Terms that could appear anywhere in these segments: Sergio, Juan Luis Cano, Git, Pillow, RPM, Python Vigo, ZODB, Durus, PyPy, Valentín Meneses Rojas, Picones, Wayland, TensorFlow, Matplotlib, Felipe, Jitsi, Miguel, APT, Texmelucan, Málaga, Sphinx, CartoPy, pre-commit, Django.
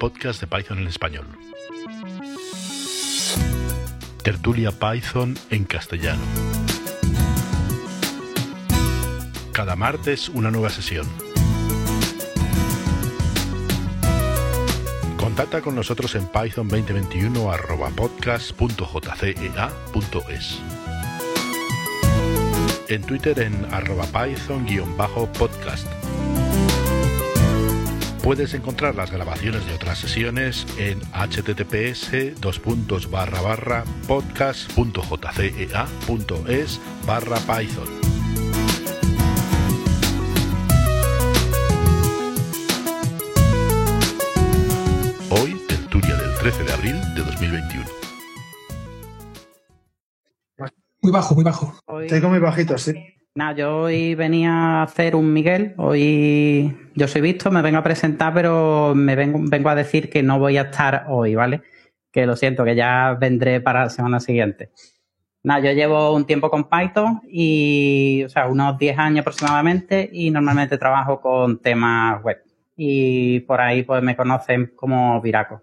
podcast de Python en español. Tertulia Python en castellano. Cada martes una nueva sesión. Contacta con nosotros en python2021@podcast.jcea.es. En Twitter en @python_podcast. Puedes encontrar las grabaciones de otras sesiones en https://podcast.jcea.es/python. Hoy, tertulia del 13 de abril de 2021. Muy bajo. Hoy... Tengo muy bajito, sí. Nada, yo hoy venía a hacer un Miguel, hoy yo soy Visto, me vengo a presentar, pero vengo a decir que no voy a estar hoy, ¿vale? Que lo siento, que ya vendré para la semana siguiente. Nada, yo llevo un tiempo con Python y, o sea, unos 10 años aproximadamente y normalmente trabajo con temas web y por ahí pues me conocen como Viraco.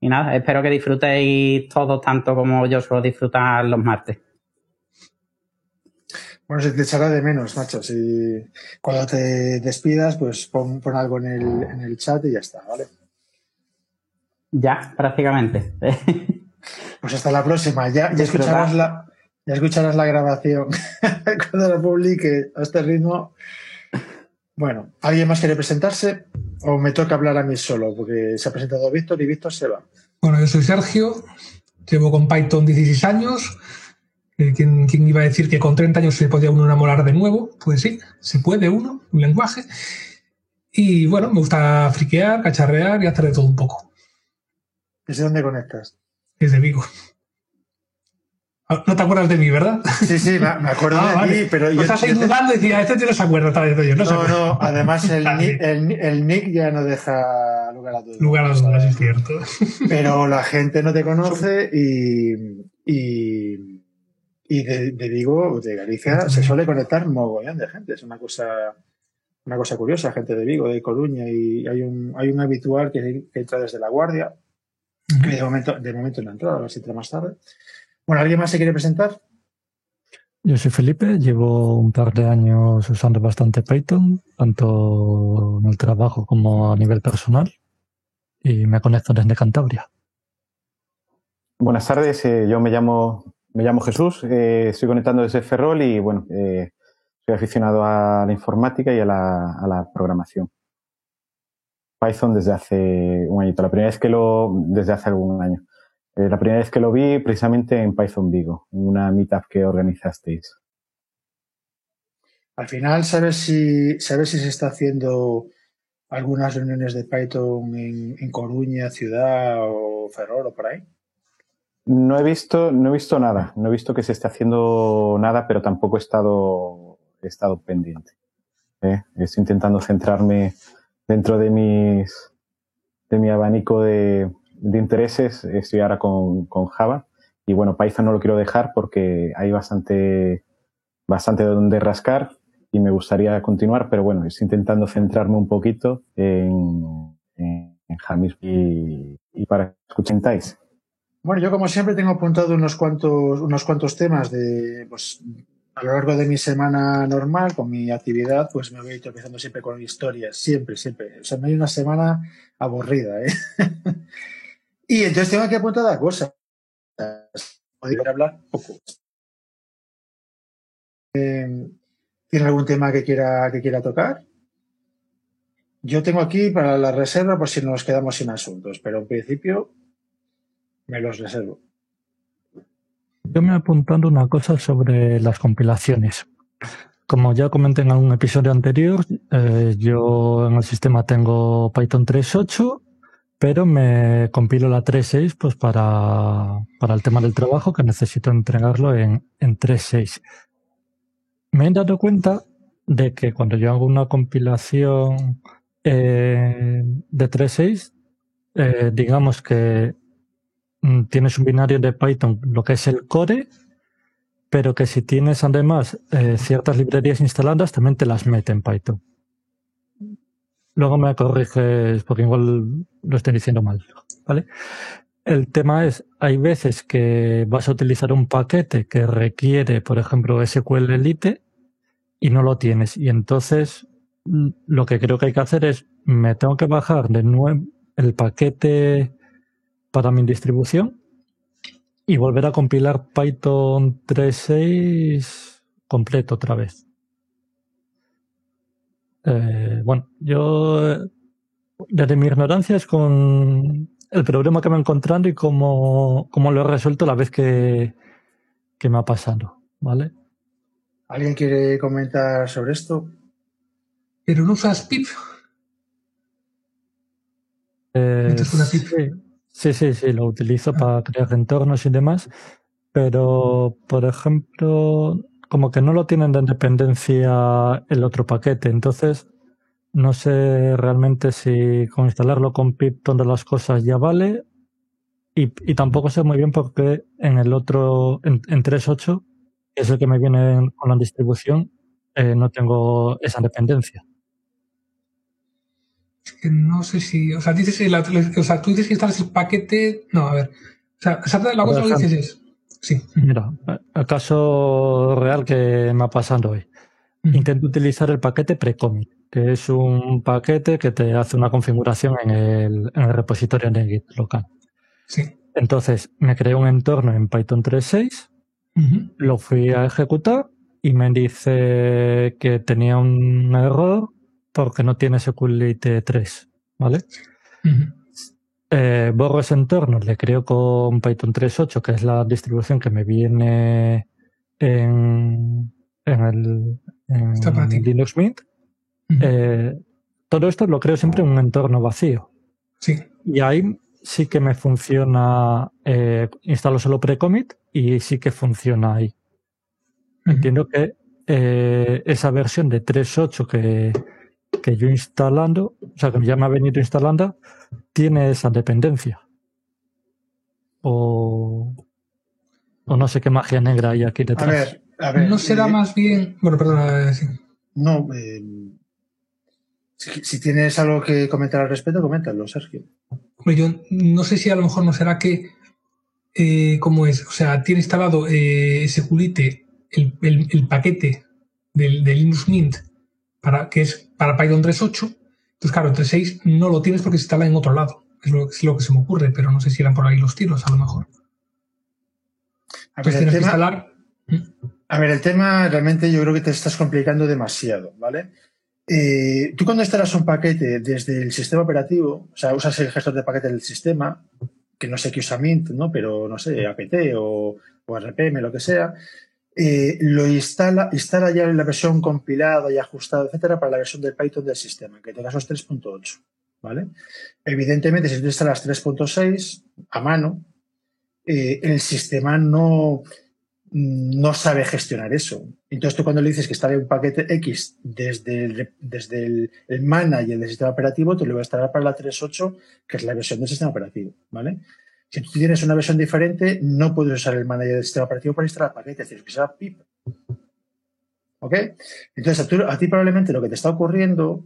Y nada, espero que disfrutéis todos tanto como yo suelo disfrutar los martes. Bueno, se te echará de menos, macho. Si cuando te despidas, pues pon algo en el chat y ya está, ¿vale? Ya, prácticamente. Pues hasta la próxima. Ya escucharás la grabación cuando la publique a este ritmo. Bueno, ¿alguien más quiere presentarse? ¿O me toca hablar a mí solo? Porque se ha presentado Víctor y Víctor se va. Bueno, yo soy Sergio. Llevo con Python 16 años. ¿Quién iba a decir que con 30 años se podía uno enamorar de nuevo? Pues sí, se puede uno, un lenguaje. Y bueno, me gusta friquear, cacharrear y hacer de todo un poco. ¿Desde dónde conectas? Desde Vigo. No te acuerdas de mí, ¿verdad? Sí, me acuerdo de vale. Mí, pero yo... Estás ahí dudando y decía, este tío no se acuerda, tal vez yo. No, además el nick ya no deja lugar a dudas. Lugar a dudas, es cierto. Pero la gente no te conoce y de Vigo, de Galicia, se suele conectar mogollón de gente. Es una cosa curiosa, gente de Vigo, de Coruña, y hay un habitual que entra desde La Guardia, que de momento no ha entrado, a ver si entra más tarde. Bueno, ¿alguien más se quiere presentar? Yo soy Felipe, llevo un par de años usando bastante Python, tanto en el trabajo como a nivel personal, y me conecto desde Cantabria. Buenas tardes, yo me llamo Jesús, estoy conectando desde Ferrol y bueno, soy aficionado a la informática y a la programación. Python desde hace un añito, la primera vez que lo vi precisamente en Python Vigo, en una meetup que organizasteis. Al final, ¿sabes si se está haciendo algunas reuniones de Python en Coruña, ciudad o Ferrol o por ahí? No he visto que se esté haciendo nada, pero tampoco he estado pendiente. Estoy intentando centrarme dentro de mi abanico de intereses. Estoy ahora con Java y bueno, Python no lo quiero dejar porque hay bastante donde rascar y me gustaría continuar, pero bueno, estoy intentando centrarme un poquito en Java mismo y para escuchentáis. Bueno, yo como siempre tengo apuntado unos cuantos temas de, pues, a lo largo de mi semana normal, con mi actividad, pues me voy tropezando siempre con historias, siempre. O sea, no hay una semana aburrida, ¿eh? Y entonces tengo aquí apuntada cosas. Podría hablar poco. ¿Tiene algún tema que quiera tocar? Yo tengo aquí para la reserva por si nos quedamos sin asuntos, pero en principio... me los reservo. Yo me he apuntado una cosa sobre las compilaciones. Como ya comenté en algún episodio anterior, yo en el sistema tengo Python 3.8, pero me compilo la 3.6 pues para el tema del trabajo, que necesito entregarlo en 3.6. Me he dado cuenta de que cuando yo hago una compilación de 3.6, digamos que tienes un binario de Python, lo que es el core, pero que si tienes además ciertas librerías instaladas, también te las mete en Python. Luego me corriges porque igual lo estoy diciendo mal, ¿vale? El tema es, hay veces que vas a utilizar un paquete que requiere, por ejemplo, SQLite y no lo tienes. Y entonces lo que creo que hay que hacer es, me tengo que bajar de nuevo el paquete para mi distribución y volver a compilar Python 3.6 completo otra vez. Bueno, yo desde mi ignorancia es con el problema que me he encontrado y cómo lo he resuelto la vez que me ha pasado, ¿vale? ¿Alguien quiere comentar sobre esto? ¿Pero no usas pip? ¿Metes una pip? Sí, lo utilizo para crear entornos y demás, pero, por ejemplo, como que no lo tienen de dependencia el otro paquete, entonces no sé realmente si con instalarlo con pip todas las cosas ya vale, y tampoco sé muy bien porque en el otro, en 3.8, que es el que me viene con la distribución, no tengo esa dependencia. Es que no sé si, o sea, dices tú dices que instalas el paquete, no, a ver, o sea, la cosa que dices es... Sí. Mira, el caso real que me ha pasado hoy. Intento utilizar el paquete pre-commit, que es un paquete que te hace una configuración en el repositorio de Git local. Sí. Entonces, me creé un entorno en Python 3.6, lo fui a ejecutar y me dice que tenía un error porque no tiene SQLite 3, ¿vale? Borro ese entorno, le creo con Python 3.8, que es la distribución que me viene en Linux Mint. Todo esto lo creo siempre en un entorno vacío. Sí. Y ahí sí que me funciona, instalo solo pre-commit y sí que funciona ahí. Entiendo que esa versión de 3.8 que yo instalando, o sea, que ya me ha venido instalando, tiene esa dependencia. O no sé qué magia negra hay aquí detrás. A ver ¿no será más bien...? Bueno, perdona. Sí. No, si tienes algo que comentar al respecto, coméntalo, Sergio. Hombre, yo no sé si a lo mejor no será que... ¿cómo es? O sea, tiene instalado SQLite, el paquete de Linux Mint, que es para Python 3.8, entonces claro, 3.6 no lo tienes porque se instala en otro lado, es lo que se me ocurre, pero no sé si eran por ahí los tiros, a lo mejor. Entonces tienes que instalar... A ver, el tema realmente yo creo que te estás complicando demasiado, ¿vale? Tú cuando instalas un paquete desde el sistema operativo, o sea, usas el gestor de paquetes del sistema, que no sé qué usa Mint, ¿no? Pero no sé, APT o RPM, lo que sea... lo instala ya en la versión compilada y ajustada, etcétera, para la versión del Python del sistema, que tengas los 3.8, ¿vale? Evidentemente, si tú instalas 3.6 a mano, el sistema no sabe gestionar eso. Entonces, tú cuando le dices que instale un paquete X desde el manager del sistema operativo, te lo va a instalar para la 3.8, que es la versión del sistema operativo, ¿vale? Si tú tienes una versión diferente, no puedes usar el manager del sistema operativo para instalar paquetes, tienes que usar pip. ¿Ok? Entonces, a ti probablemente lo que te está ocurriendo,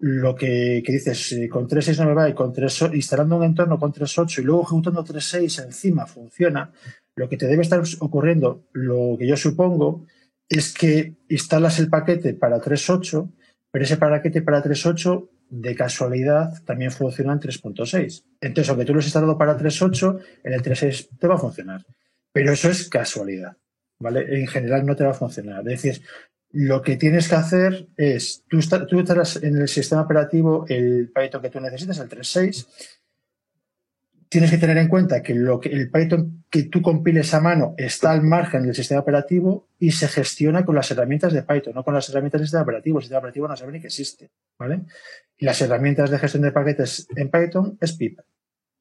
lo que dices, con 3.6 no me va, y con 3, instalando un entorno con 3.8 y luego ejecutando 3.6 encima funciona, lo que te debe estar ocurriendo, lo que yo supongo, es que instalas el paquete para 3.8, pero ese paquete para 3.8 de casualidad también funciona en 3.6. Entonces, aunque tú lo has instalado para 3.8, en el 3.6 te va a funcionar. Pero eso es casualidad, ¿vale? En general no te va a funcionar. Es decir, lo que tienes que hacer es, tú instalas en el sistema operativo el Python que tú necesitas, el 3.6. Tienes que tener en cuenta que el Python que tú compiles a mano está al margen del sistema operativo y se gestiona con las herramientas de Python, no con las herramientas del sistema operativo. El sistema operativo no sabe ni que existe, ¿vale? Y las herramientas de gestión de paquetes en Python es pip.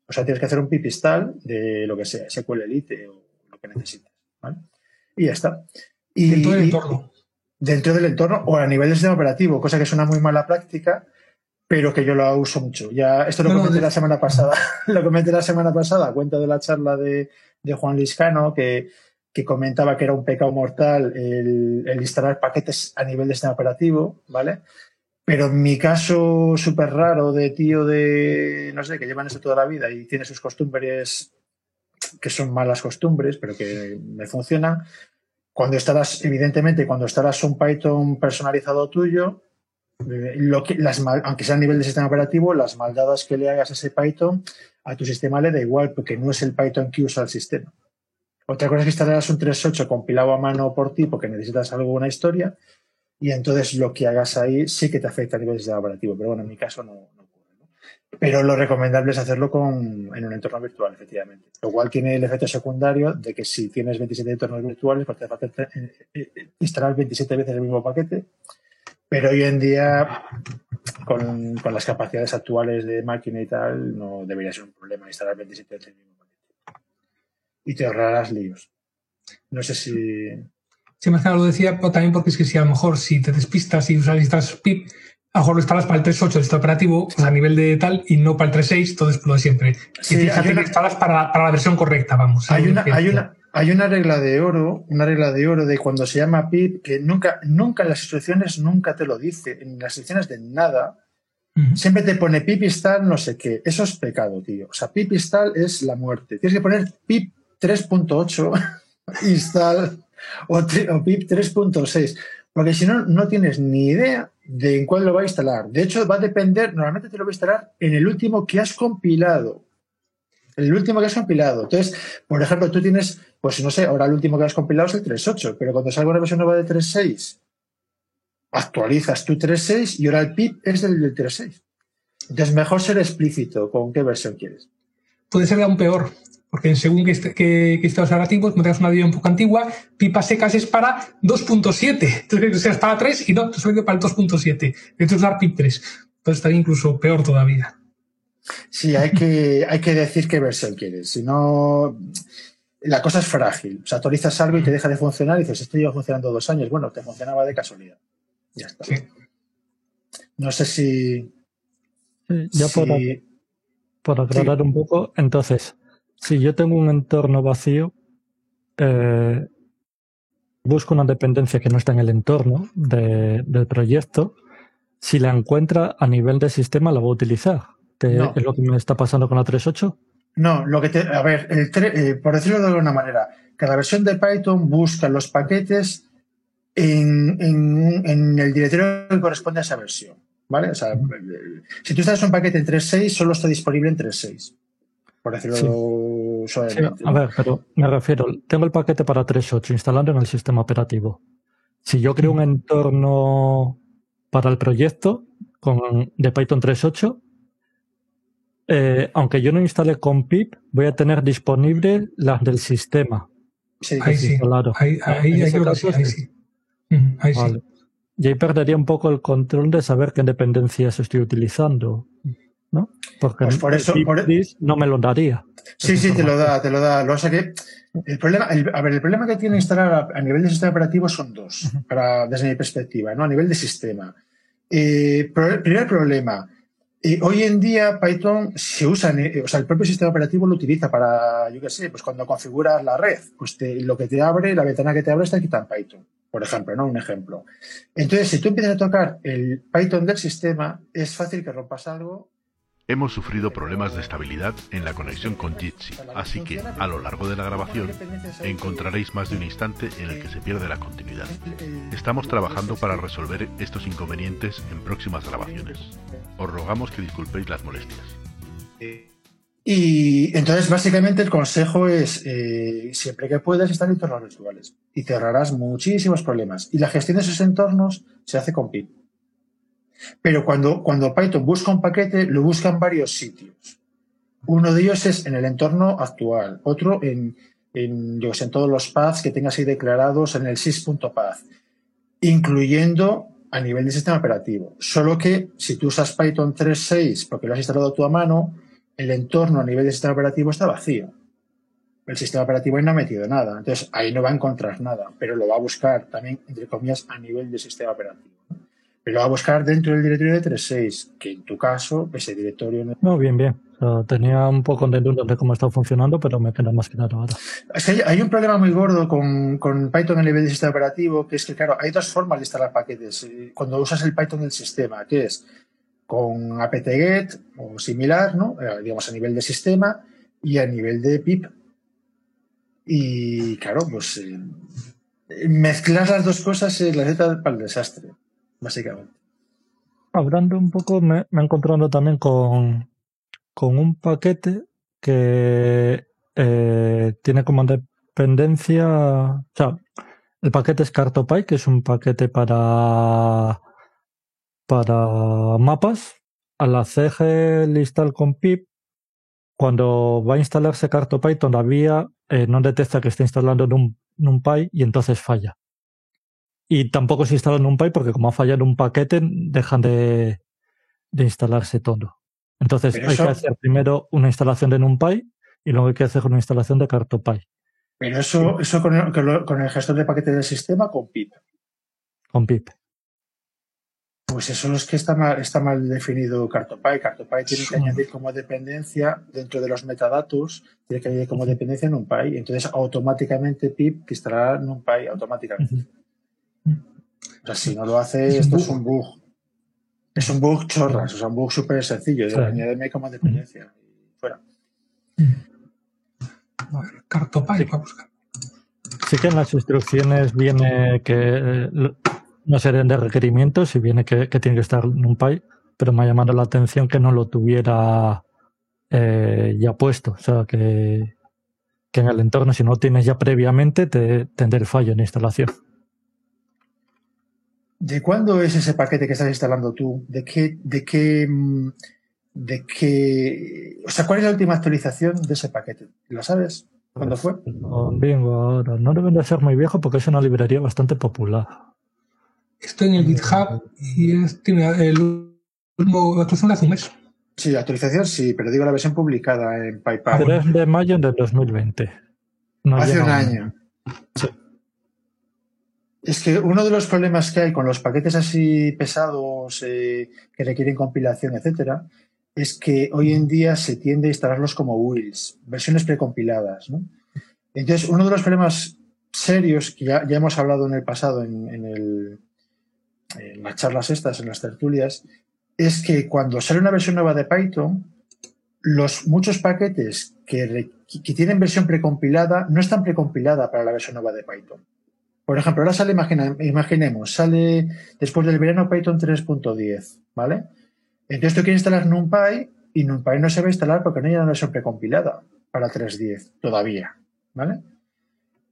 O sea, tienes que hacer un pip install de lo que sea, SQLite o lo que necesites, ¿vale? Y ya está. Y dentro del entorno. Dentro del entorno o a nivel del sistema operativo, cosa que es una muy mala práctica, pero que yo lo uso mucho. Ya, esto lo comenté la semana pasada. Lo comenté la semana pasada a cuenta de la charla de Juan Luis Cano, que comentaba que era un pecado mortal el instalar paquetes a nivel de sistema operativo, ¿vale? Pero en mi caso súper raro de tío de, no sé, que llevan esto toda la vida y tiene sus costumbres que son malas costumbres, pero que me funcionan. Cuando instalas, evidentemente, cuando instalas un Python personalizado tuyo, aunque sea a nivel de sistema operativo, las maldadas que le hagas a ese Python, a tu sistema le da igual, porque no es el Python que usa el sistema. Otra cosa es que instalarás un 3.8 compilado a mano por ti, porque necesitas alguna historia, y entonces lo que hagas ahí sí que te afecta a nivel de sistema operativo, pero bueno, en mi caso no ocurre, ¿no? Pero lo recomendable es hacerlo en un entorno virtual, efectivamente. Lo cual tiene el efecto secundario de que si tienes 27 entornos virtuales, pues te va a instalar 27 veces el mismo paquete, pero hoy en día, con las capacidades actuales de máquina y tal, no debería ser un problema instalar 27 veces el mismo paquete. Y te ahorrarás líos. No sé si... Sí, más que nada lo decía también porque es que si a lo mejor si te despistas y usas listas PIP, a lo mejor lo instalas para el 3.8 del sistema operativo, pues a nivel de tal, y no para el 3.6, todo es lo de siempre. Sí, y fíjate que instalas para la versión correcta, vamos. Hay una regla de oro, de cuando se llama PIP, que nunca en las instrucciones te lo dice, en las instrucciones de nada. Siempre te pone PIP install no sé qué. Eso es pecado, tío. O sea, PIP install es la muerte. Tienes que poner PIP 3.8 install o PIP 3.6, porque si no, no tienes ni idea de en cuál lo va a instalar. De hecho, va a depender, normalmente te lo va a instalar en el último que has compilado. Entonces, por ejemplo, tú tienes, pues no sé, ahora el último que has compilado es el 3.8, pero cuando salga una versión nueva de 3.6, actualizas tu 3.6 y ahora el PIP es del 3.6. Entonces, mejor ser explícito con qué versión quieres. Puede ser aún peor. Porque según que estados negativos, me das una idea un poco antigua, pipas secas es para 2.7. Entonces, o sea, es para 3 y no, te suele para el 2.7. De hecho, es dar PIP 3. Entonces, estaría incluso peor todavía. Sí, hay que decir qué versión quieres. Si no, la cosa es frágil. O sea, actualizas algo y te deja de funcionar y dices, esto lleva funcionando 2 años. Bueno, te funcionaba de casualidad. Ya está. Sí. No sé si... Yo por aclarar un poco, entonces... Si yo tengo un entorno vacío, busco una dependencia que no está en el entorno del proyecto. Si la encuentra a nivel de sistema, la voy a utilizar. No. ¿Es lo que me está pasando con la 3.8? No, lo que te, a ver, por decirlo de alguna manera, cada versión de Python busca los paquetes en el directorio que corresponde a esa versión, ¿vale? O sea, si tú instalas un paquete en 3.6, solo está disponible en 3.6. Por decirlo suavemente. A ver, pero me refiero, tengo el paquete para 3.8 instalando en el sistema operativo. Si yo creo un entorno para el proyecto de Python 3.8, aunque yo no instale con pip, voy a tener disponible las del sistema. Sí, ahí sí. Ahí sí. Y ahí perdería un poco el control de saber qué dependencias estoy utilizando. ¿No? Porque pues por eso no me lo daría. Sí, sí, te lo da. Lo que pasa que el problema que tiene instalar a nivel de sistema operativo son dos, desde mi perspectiva, ¿no? A nivel de sistema. Primer problema, hoy en día Python se usa, o sea, el propio sistema operativo lo utiliza para, yo qué sé, pues cuando configuras la red, pues lo que te abre, la ventana que te abre está escrita en Python, por ejemplo, ¿no? Un ejemplo. Entonces, si tú empiezas a tocar el Python del sistema, es fácil que rompas algo. Hemos sufrido problemas de estabilidad en la conexión con Jitsi, así que a lo largo de la grabación encontraréis más de un instante en el que se pierde la continuidad. Estamos trabajando para resolver estos inconvenientes en próximas grabaciones. Os rogamos que disculpéis las molestias. Y entonces básicamente el consejo es siempre que puedas estar en entornos virtuales y te ahorrarás muchísimos problemas. Y la gestión de esos entornos se hace con PIP. Pero cuando Python busca un paquete, lo busca en varios sitios. Uno de ellos es en el entorno actual, otro en todos los paths que tengas ahí declarados en el sys.path, incluyendo a nivel de sistema operativo. Solo que si tú usas Python 3.6 porque lo has instalado tú a mano, el entorno a nivel de sistema operativo está vacío. El sistema operativo ahí no ha metido nada, entonces ahí no va a encontrar nada, pero lo va a buscar también, entre comillas, a nivel de sistema operativo. que lo va a buscar dentro del directorio de 3.6, que en tu caso, ese directorio... No, bien, bien. Tenía un poco de dudas de cómo estaba funcionando, pero me queda más claro ahora. Es que hay un problema muy gordo con Python en el nivel de sistema operativo, que es que, claro, hay dos formas de instalar paquetes. Cuando usas el Python del sistema, que es con apt-get o similar, ¿no? Digamos a nivel de sistema y a nivel de pip. Y, claro, pues mezclar las dos cosas es la receta para el desastre, básicamente. Hablando un poco, me he encontrado también con un paquete que tiene como dependencia... O sea, el paquete es CartoPy, que es un paquete para mapas. Al hacer el install con pip, cuando va a instalarse CartoPy todavía no detecta que está instalando NumPy y entonces falla. Y tampoco se instala NumPy porque como ha fallado un paquete, dejan de instalarse todo. Entonces hay que hacer primero una instalación de NumPy y luego hay que hacer una instalación de CartoPy. Pero eso con el gestor de paquetes del sistema, con pip. Con pip. Pues eso es que está mal definido CartoPy. CartoPy tiene que añadir como dependencia dentro de los metadatos, tiene que añadir como dependencia NumPy. Entonces automáticamente pip que instalará NumPy automáticamente. O sea, si no lo hace, esto es un bug. Es un bug chorras, o sea, un bug súper sencillo. Claro. Añádeme como dependencia. Fuera. A ver, CartoPy, para buscar. Sí que en las instrucciones viene que no serían de requerimientos y viene que tiene que estar NumPy, pero me ha llamado la atención que no lo tuviera ya puesto. O sea, que en el entorno, si no lo tienes ya previamente, te tendrá el fallo en instalación. ¿De cuándo es ese paquete que estás instalando tú? ¿De qué? O sea, ¿cuál es la última actualización de ese paquete? ¿Lo sabes? ¿Cuándo fue? Bingo, ahora. No deben de ser muy viejo porque es una librería bastante popular. Está en el GitHub y tiene la actualización de hace un mes. Sí, la actualización sí, pero digo la versión publicada en PyPy. 3 de mayo de 2020. No hace un año. Sí. Es que uno de los problemas que hay con los paquetes así pesados que requieren compilación, etcétera, es que hoy en día se tiende a instalarlos como builds, versiones precompiladas, ¿no? Entonces, uno de los problemas serios que ya hemos hablado en el pasado en las charlas estas, en las tertulias, es que cuando sale una versión nueva de Python, muchos paquetes que tienen versión precompilada no están precompilada para la versión nueva de Python. Por ejemplo, ahora sale, imaginemos, sale después del verano Python 3.10, ¿vale? Entonces tú quieres instalar NumPy y NumPy no se va a instalar porque no hay una versión precompilada para 3.10 todavía, ¿vale?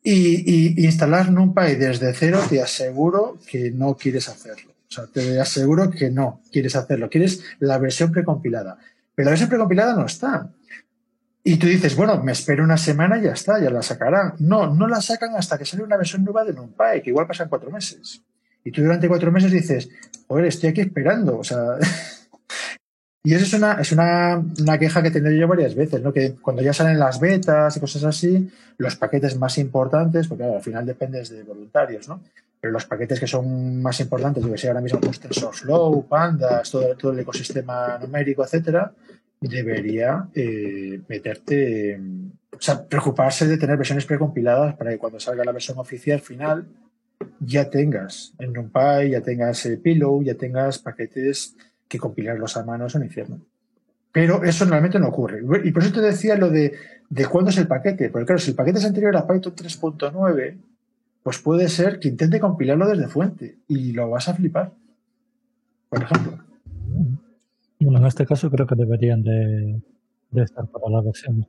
Y instalar NumPy desde cero te aseguro que no quieres hacerlo. O sea, te aseguro que no quieres hacerlo. Quieres la versión precompilada. Pero la versión precompilada no está. Y tú dices, bueno, me espero una semana y ya está, ya la sacarán. No, no la sacan hasta que sale una versión nueva de NumPy, que igual pasan 4 meses. Y tú durante 4 meses dices, joder, estoy aquí esperando, o sea... Y eso es una queja que he tenido yo varias veces, ¿no? Que cuando ya salen las betas y cosas así, los paquetes más importantes, porque claro, al final dependes de voluntarios, ¿no? Pero los paquetes que son más importantes, yo que sé, ahora mismo pues, TensorFlow, Pandas, todo el ecosistema numérico, etcétera, debería meterte, o sea, preocuparse de tener versiones precompiladas para que cuando salga la versión oficial final ya tengas en NumPy, ya tengas Pillow, ya tengas paquetes que compilarlos a mano es un infierno. Pero eso normalmente no ocurre. Y por eso te decía lo de cuándo es el paquete. Porque claro, si el paquete es anterior a Python 3.9, pues puede ser que intente compilarlo desde fuente y lo vas a flipar, por ejemplo. Bueno, en este caso creo que deberían de estar para la versión.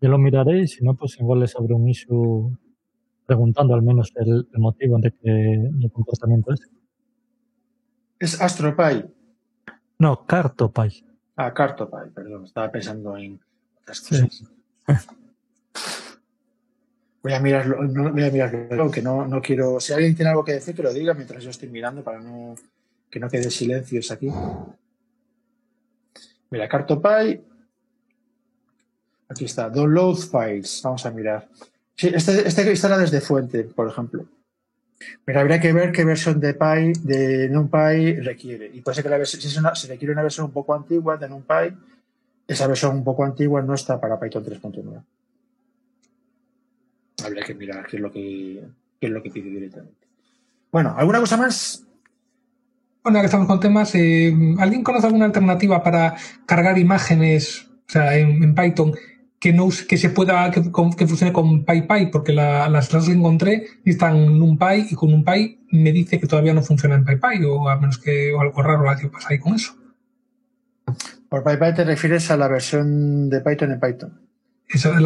Yo lo miraré y si no, pues igual les abro un issue preguntando al menos el motivo de que el comportamiento es. ¿Es AstroPy? No, CartoPy. Ah, CartoPy, perdón. Estaba pensando en otras cosas. Sí. Voy a mirarlo, que no quiero... Si alguien tiene algo que decir, que lo diga mientras yo estoy mirando para no que no quede silencios aquí. Mira, CartoPy, aquí está, download files, vamos a mirar. Sí, este instala desde fuente, por ejemplo. Pero habría que ver qué versión de NumPy requiere. Y puede ser que si requiere una versión un poco antigua de NumPy, esa versión un poco antigua no está para Python 3.9. Habría que mirar qué es lo que pide directamente. Bueno, ¿alguna cosa más? Bueno, ahora que estamos con temas, ¿alguien conoce alguna alternativa para cargar imágenes, o sea, en Python, que funcione con PyPy? Porque las encontré y están en NumPy, y con NumPy me dice que todavía no funciona en PyPy, o a menos que algo raro pasa ahí con eso. Por PyPy te refieres a la versión de Python en Python. Eso es el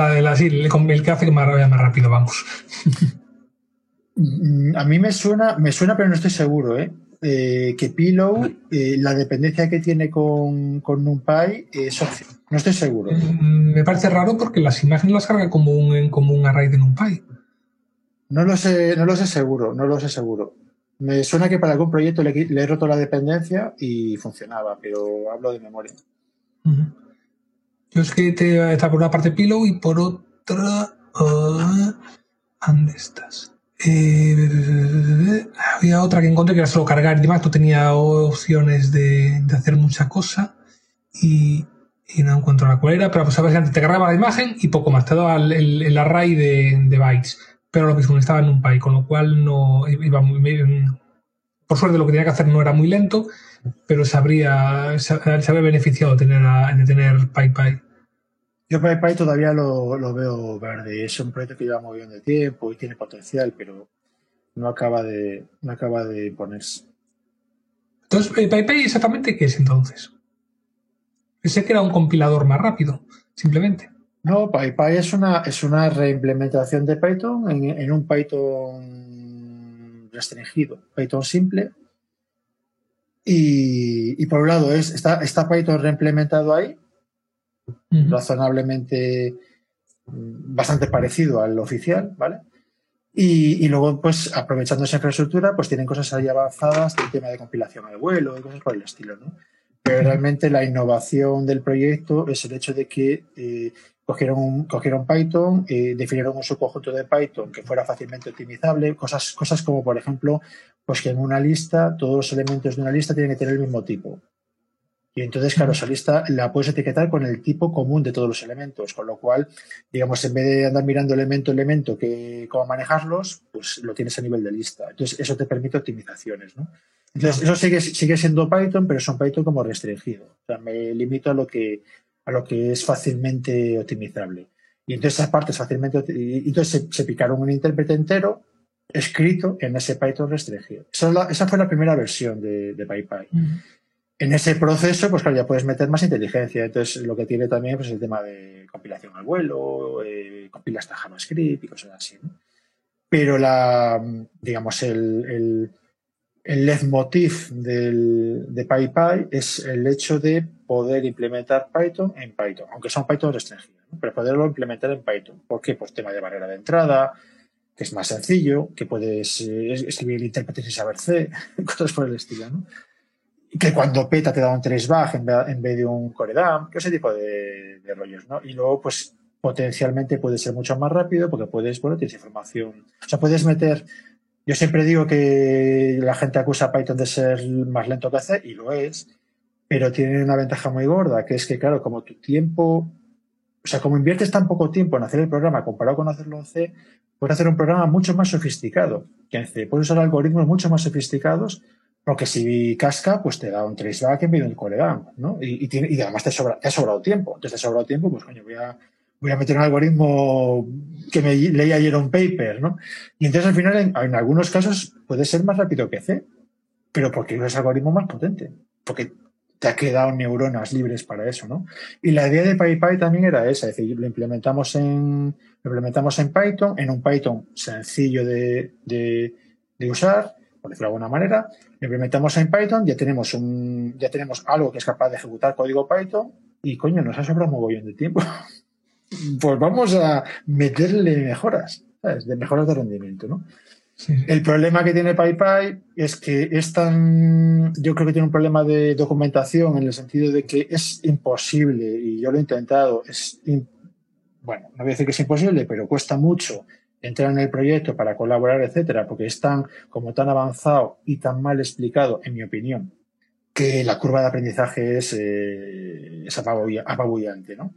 que hace que me vaya más rápido, vamos. A mí me suena, pero no estoy seguro, que Pillow, la dependencia que tiene con NumPy, es opción. No estoy seguro. Me parece raro porque las imágenes las carga como un array de NumPy. No lo sé seguro. Me suena que para algún proyecto le he roto la dependencia y funcionaba, pero hablo de memoria. Yo es que está por una parte Pillow y por otra... ¿Dónde estás? Había otra que encontré que era solo cargar y demás, no tenía opciones de hacer mucha cosa y no encuentro la cual era, pero pues básicamente te cargaba la imagen y poco más, te daba el array de bytes, pero lo que suministraba en NumPy, con lo cual no iba muy bien. Por suerte lo que tenía que hacer no era muy lento, pero se habría beneficiado de tener PyPy. Yo PyPy todavía lo veo verde. Es un proyecto que lleva muy bien de tiempo y tiene potencial, pero no acaba de ponerse. Entonces, ¿PyPy exactamente qué es entonces? Pensé que era un compilador más rápido, simplemente. No, PyPy es una reimplementación de Python en un Python restringido, Python simple. Y por un lado está Python reimplementado ahí, razonablemente bastante parecido al oficial, ¿vale? Y luego, pues, aprovechando esa infraestructura, pues tienen cosas ahí avanzadas del tema de compilación al vuelo y cosas por el estilo, ¿no? Pero realmente la innovación del proyecto es el hecho de que cogieron Python, definieron un subconjunto de Python que fuera fácilmente optimizable, cosas como, por ejemplo, pues que en una lista, todos los elementos de una lista tienen que tener el mismo tipo. Y entonces, claro, esa lista la puedes etiquetar con el tipo común de todos los elementos, con lo cual, digamos, en vez de andar mirando elemento, cómo manejarlos, pues lo tienes a nivel de lista. Entonces, eso te permite optimizaciones, ¿no? Entonces, eso sigue siendo Python, pero es un Python como restringido. O sea, me limito a lo que es fácilmente optimizable. Y entonces, esas partes fácilmente... Y entonces, se picaron un intérprete entero escrito en ese Python restringido. Esa fue la primera versión de PyPy. En ese proceso, pues claro, ya puedes meter más inteligencia. Entonces, lo que tiene también, pues, el tema de compilación al vuelo, compila hasta JavaScript y cosas así, ¿no? Pero el leitmotiv de PyPy es el hecho de poder implementar Python en Python, aunque sea un Python restringido, ¿no? Pero poderlo implementar en Python. ¿Por qué? Pues tema de barrera de entrada, que es más sencillo, que puedes escribir el intérprete sin saber C, cosas por el estilo, ¿no? Que cuando peta te da un traceback en vez de un coredump, ese tipo de rollos, ¿no? Y luego, pues, potencialmente puede ser mucho más rápido porque tienes información. O sea, puedes meter... Yo siempre digo que la gente acusa a Python de ser más lento que C, y lo es, pero tiene una ventaja muy gorda, que es que, claro, como tu tiempo... O sea, como inviertes tan poco tiempo en hacer el programa comparado con hacerlo en C, puedes hacer un programa mucho más sofisticado que en C. Puedes usar algoritmos mucho más sofisticados. Porque si casca, pues te da un traceback en vez de un coredump, ¿no? Y además te ha sobrado tiempo. Entonces te ha sobrado tiempo, pues coño, voy a meter un algoritmo que me leí ayer un paper, ¿no? Y entonces al final, en algunos casos, puede ser más rápido que C, pero porque es algoritmo más potente. Porque te ha quedado neuronas libres para eso, ¿no? Y la idea de PyPy también era esa, es decir, lo implementamos en Python, en un Python sencillo de usar, por decirlo de alguna manera, lo implementamos en Python, ya tenemos algo que es capaz de ejecutar código Python y, coño, nos ha sobrado un mogollón de tiempo. Pues vamos a meterle mejoras, ¿sabes? De mejoras de rendimiento, ¿no? Sí. El problema que tiene PyPy es que yo creo que tiene un problema de documentación en el sentido de que es imposible, y yo lo he intentado, bueno, no voy a decir que es imposible, pero cuesta mucho entrar en el proyecto para colaborar, etcétera, porque es tan, como tan avanzado y tan mal explicado, en mi opinión, que la curva de aprendizaje es apabullante, ¿no?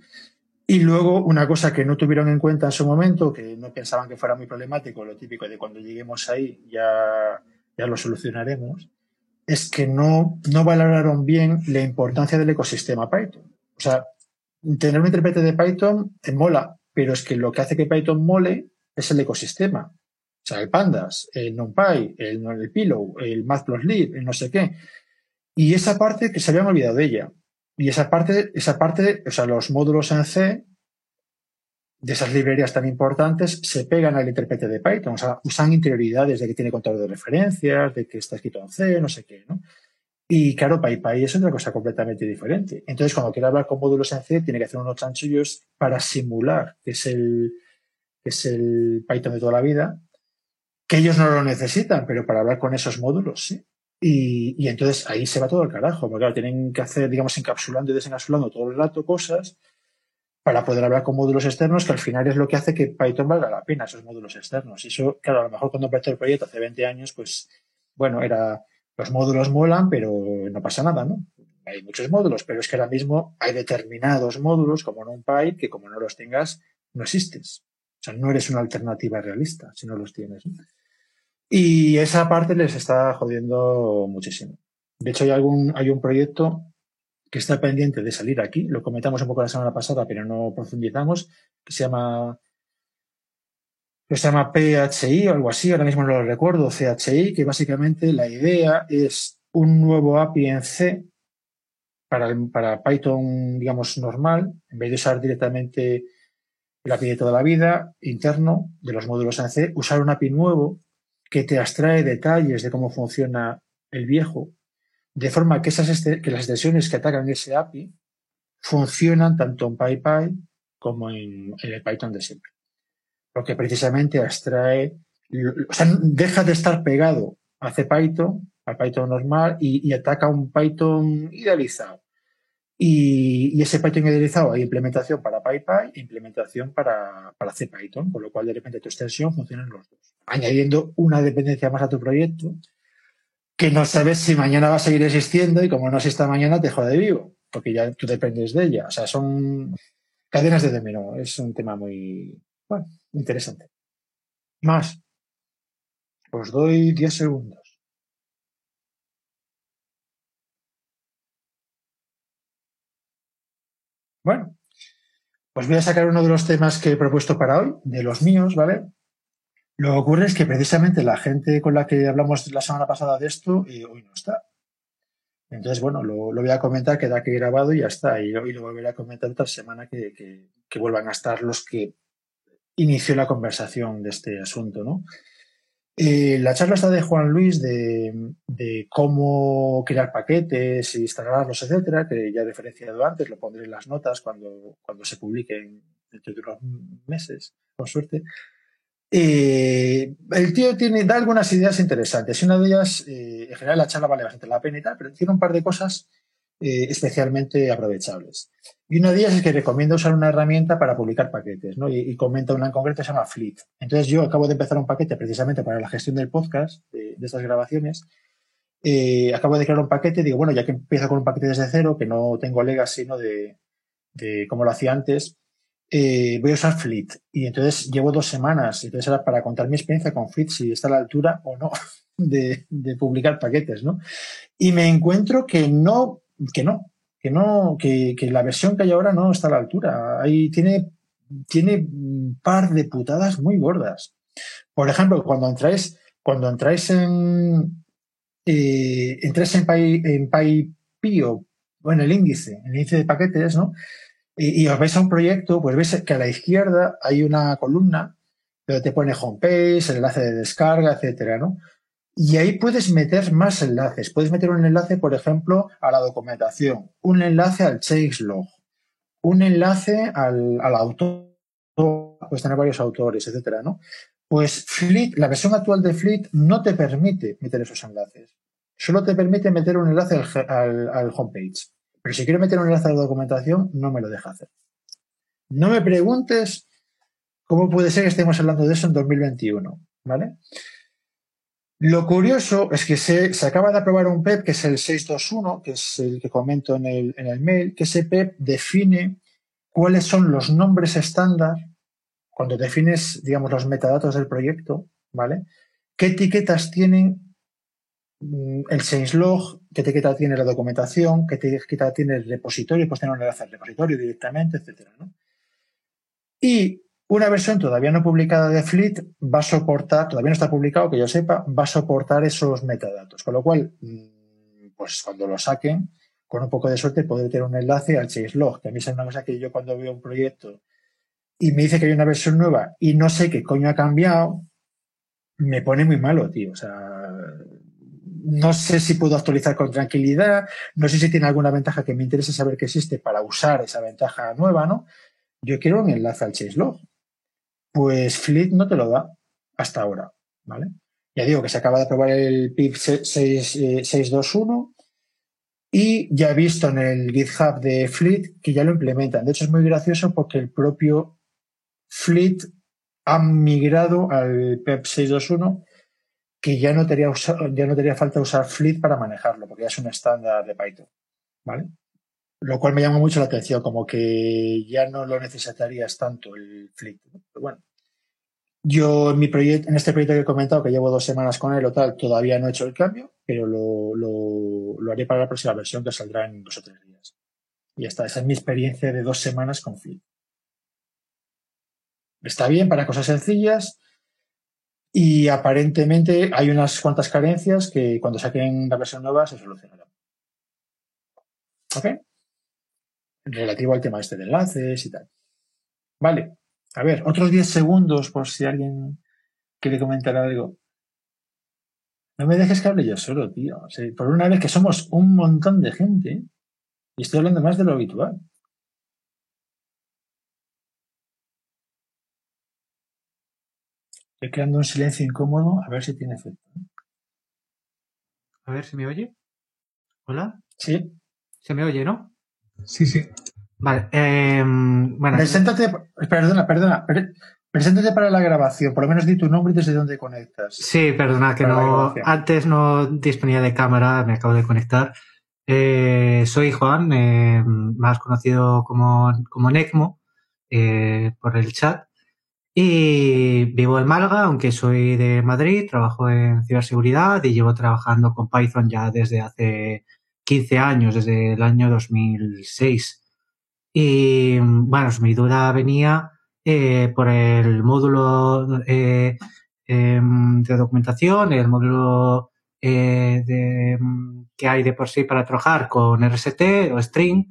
Y luego, una cosa que no tuvieron en cuenta en su momento, que no pensaban que fuera muy problemático, lo típico de cuando lleguemos ahí ya lo solucionaremos, es que no valoraron bien la importancia del ecosistema Python. O sea, tener un intérprete de Python mola, pero es que lo que hace que Python mole es el ecosistema. O sea, el Pandas, el NumPy, el Pillow, el Matplotlib, el no sé qué. Y esa parte que se habían olvidado de ella. Y esa parte, o sea, los módulos en C de esas librerías tan importantes se pegan al intérprete de Python. O sea, usan interioridades de que tiene contador de referencias, de que está escrito en C, no sé qué, ¿no? Y claro, PyPy es otra cosa completamente diferente. Entonces, cuando quiere hablar con módulos en C, tiene que hacer unos chanchullos para simular que es el Python de toda la vida, que ellos no lo necesitan, pero para hablar con esos módulos, sí. Y entonces ahí se va todo al carajo, porque claro, tienen que hacer, digamos, encapsulando y desencapsulando todo el rato cosas para poder hablar con módulos externos, que al final es lo que hace que Python valga la pena, esos módulos externos. Y eso, claro, a lo mejor cuando empecé el proyecto hace 20 años, pues, bueno, era, los módulos molan, pero no pasa nada, ¿no? Hay muchos módulos, pero es que ahora mismo hay determinados módulos, como NumPy, que como no los tengas, no existes. O sea, no eres una alternativa realista si no los tienes, ¿no? Y esa parte les está jodiendo muchísimo. De hecho, hay un proyecto que está pendiente de salir aquí, lo comentamos un poco la semana pasada, pero no profundizamos, que se llama PHI o algo así, ahora mismo no lo recuerdo, CHI, que básicamente la idea es un nuevo API en C para Python, digamos, normal, en vez de usar directamente el API de toda la vida, interno, de los módulos en C, usar un API nuevo que te abstrae detalles de cómo funciona el viejo, de forma que las extensiones que atacan ese API funcionan tanto en PyPy como en el Python de siempre. Porque precisamente abstrae, o sea, deja de estar pegado a CPython, al Python normal, y ataca un Python idealizado. Y ese Python idealizado hay implementación para PyPy e implementación para CPython, con lo cual de repente tu extensión funciona en los dos, añadiendo una dependencia más a tu proyecto que no sabes si mañana va a seguir existiendo, y como no exista mañana te jode vivo, porque ya tú dependes de ella. O sea, son cadenas de dominó. Es un tema muy, bueno, interesante. Más. Os doy 10 segundos. Bueno, pues voy a sacar uno de los temas que he propuesto para hoy, de los míos, ¿vale? Lo que ocurre es que precisamente la gente con la que hablamos la semana pasada de esto hoy no está. Entonces, bueno, lo voy a comentar, queda aquí grabado y ya está. Y hoy lo volveré a comentar otra semana que vuelvan a estar los que inició la conversación de este asunto, ¿no? La charla está de Juan Luis de cómo crear paquetes, instalarlos, etcétera, que ya he referenciado antes, lo pondré en las notas cuando se publiquen dentro de unos meses, con suerte. El tío da algunas ideas interesantes, y una de ellas, en general la charla vale bastante la pena y tal, pero tiene un par de cosas especialmente aprovechables. Y una de ellas es que recomienda usar una herramienta para publicar paquetes, ¿no? Y comenta una en concreto que se llama Flit. Entonces, yo acabo de empezar un paquete precisamente para la gestión del podcast, de estas grabaciones. Acabo de crear un paquete, digo, bueno, ya que empiezo con un paquete desde cero, que no tengo legacy, ¿no? de cómo lo hacía antes, voy a usar Flit. Y entonces llevo 2 semanas, entonces era para contar mi experiencia con Flit, si está a la altura o no de publicar paquetes, ¿no? Y me encuentro que la versión que hay ahora no está a la altura. Ahí tiene un par de putadas muy gordas. Por ejemplo, cuando entráis en PyPI o en el índice de paquetes, ¿no? Y os vais a un proyecto, pues veis que a la izquierda hay una columna donde te pone homepage, el enlace de descarga, etcétera, ¿no? Y ahí puedes meter más enlaces. Puedes meter un enlace, por ejemplo, a la documentación, un enlace al changelog, un enlace al autor, puedes tener varios autores, etcétera, ¿no? Pues Flit, la versión actual de Flit no te permite meter esos enlaces. Solo te permite meter un enlace al homepage. Pero si quiero meter un enlace a la documentación, no me lo deja hacer. No me preguntes ¿Cómo puede ser que estemos hablando de eso en 2021? ¿Vale? Lo curioso es que se acaba de aprobar un PEP, que es el 621, que es el que comento en el mail, que ese PEP define cuáles son los nombres estándar cuando defines, digamos, los metadatos del proyecto, ¿vale? ¿Qué etiquetas tienen el changelog? ¿Qué etiqueta tiene la documentación? ¿Qué etiqueta tiene el repositorio? Pues tener un enlace al repositorio directamente, etcétera, ¿no? Y una versión todavía no publicada de Flit va a soportar, todavía no está publicado, que yo sepa, va a soportar esos metadatos. Con lo cual, pues cuando lo saquen, con un poco de suerte, podré tener un enlace al changelog, que a mí es una cosa que yo cuando veo un proyecto y me dice que hay una versión nueva y no sé qué coño ha cambiado, me pone muy malo, tío. O sea, no sé si puedo actualizar con tranquilidad, no sé si tiene alguna ventaja que me interese saber que existe para usar esa ventaja nueva, ¿no? Yo quiero un enlace al changelog. Pues Flit no te lo da hasta ahora, ¿vale? Ya digo que se acaba de aprobar el PIP 621 y ya he visto en el GitHub de Flit que ya lo implementan. De hecho, es muy gracioso porque el propio Flit ha migrado al PEP 621 que ya no tenía falta usar Flit para manejarlo porque ya es un estándar de Python, ¿vale? Lo cual me llama mucho la atención, como que ya no lo necesitarías tanto el Flit. Pero bueno, yo en este proyecto que he comentado, que llevo 2 semanas con él o tal, todavía no he hecho el cambio, pero lo haré para la próxima versión que saldrá en 2 o 3 días. Y ya está, esa es mi experiencia de 2 semanas con Flit. Está bien para cosas sencillas y aparentemente hay unas cuantas carencias que cuando saquen la versión nueva se solucionarán. ¿Ok? Relativo al tema este de enlaces y tal. Vale, a ver, otros 10 segundos por si alguien quiere comentar algo. No me dejes que hable yo solo, tío. O sea, por una vez que somos un montón de gente y estoy hablando más de lo habitual. Estoy creando un silencio incómodo, a ver si tiene efecto. A ver si me oye. ¿Hola? Sí. Se me oye, ¿no? Sí, sí. Vale. Bueno. Preséntate, perdona. Preséntate para la grabación. Por lo menos di tu nombre y desde dónde conectas. Sí, perdona, que no. Antes no disponía de cámara, me acabo de conectar. Soy Juan, más conocido como Necmo, por el chat. Y vivo en Málaga, aunque soy de Madrid, trabajo en ciberseguridad y llevo trabajando con Python ya desde hace 15 años, desde el año 2006. Y, bueno, mi duda venía por el módulo de documentación, el módulo que hay de por sí para trabajar con RST o string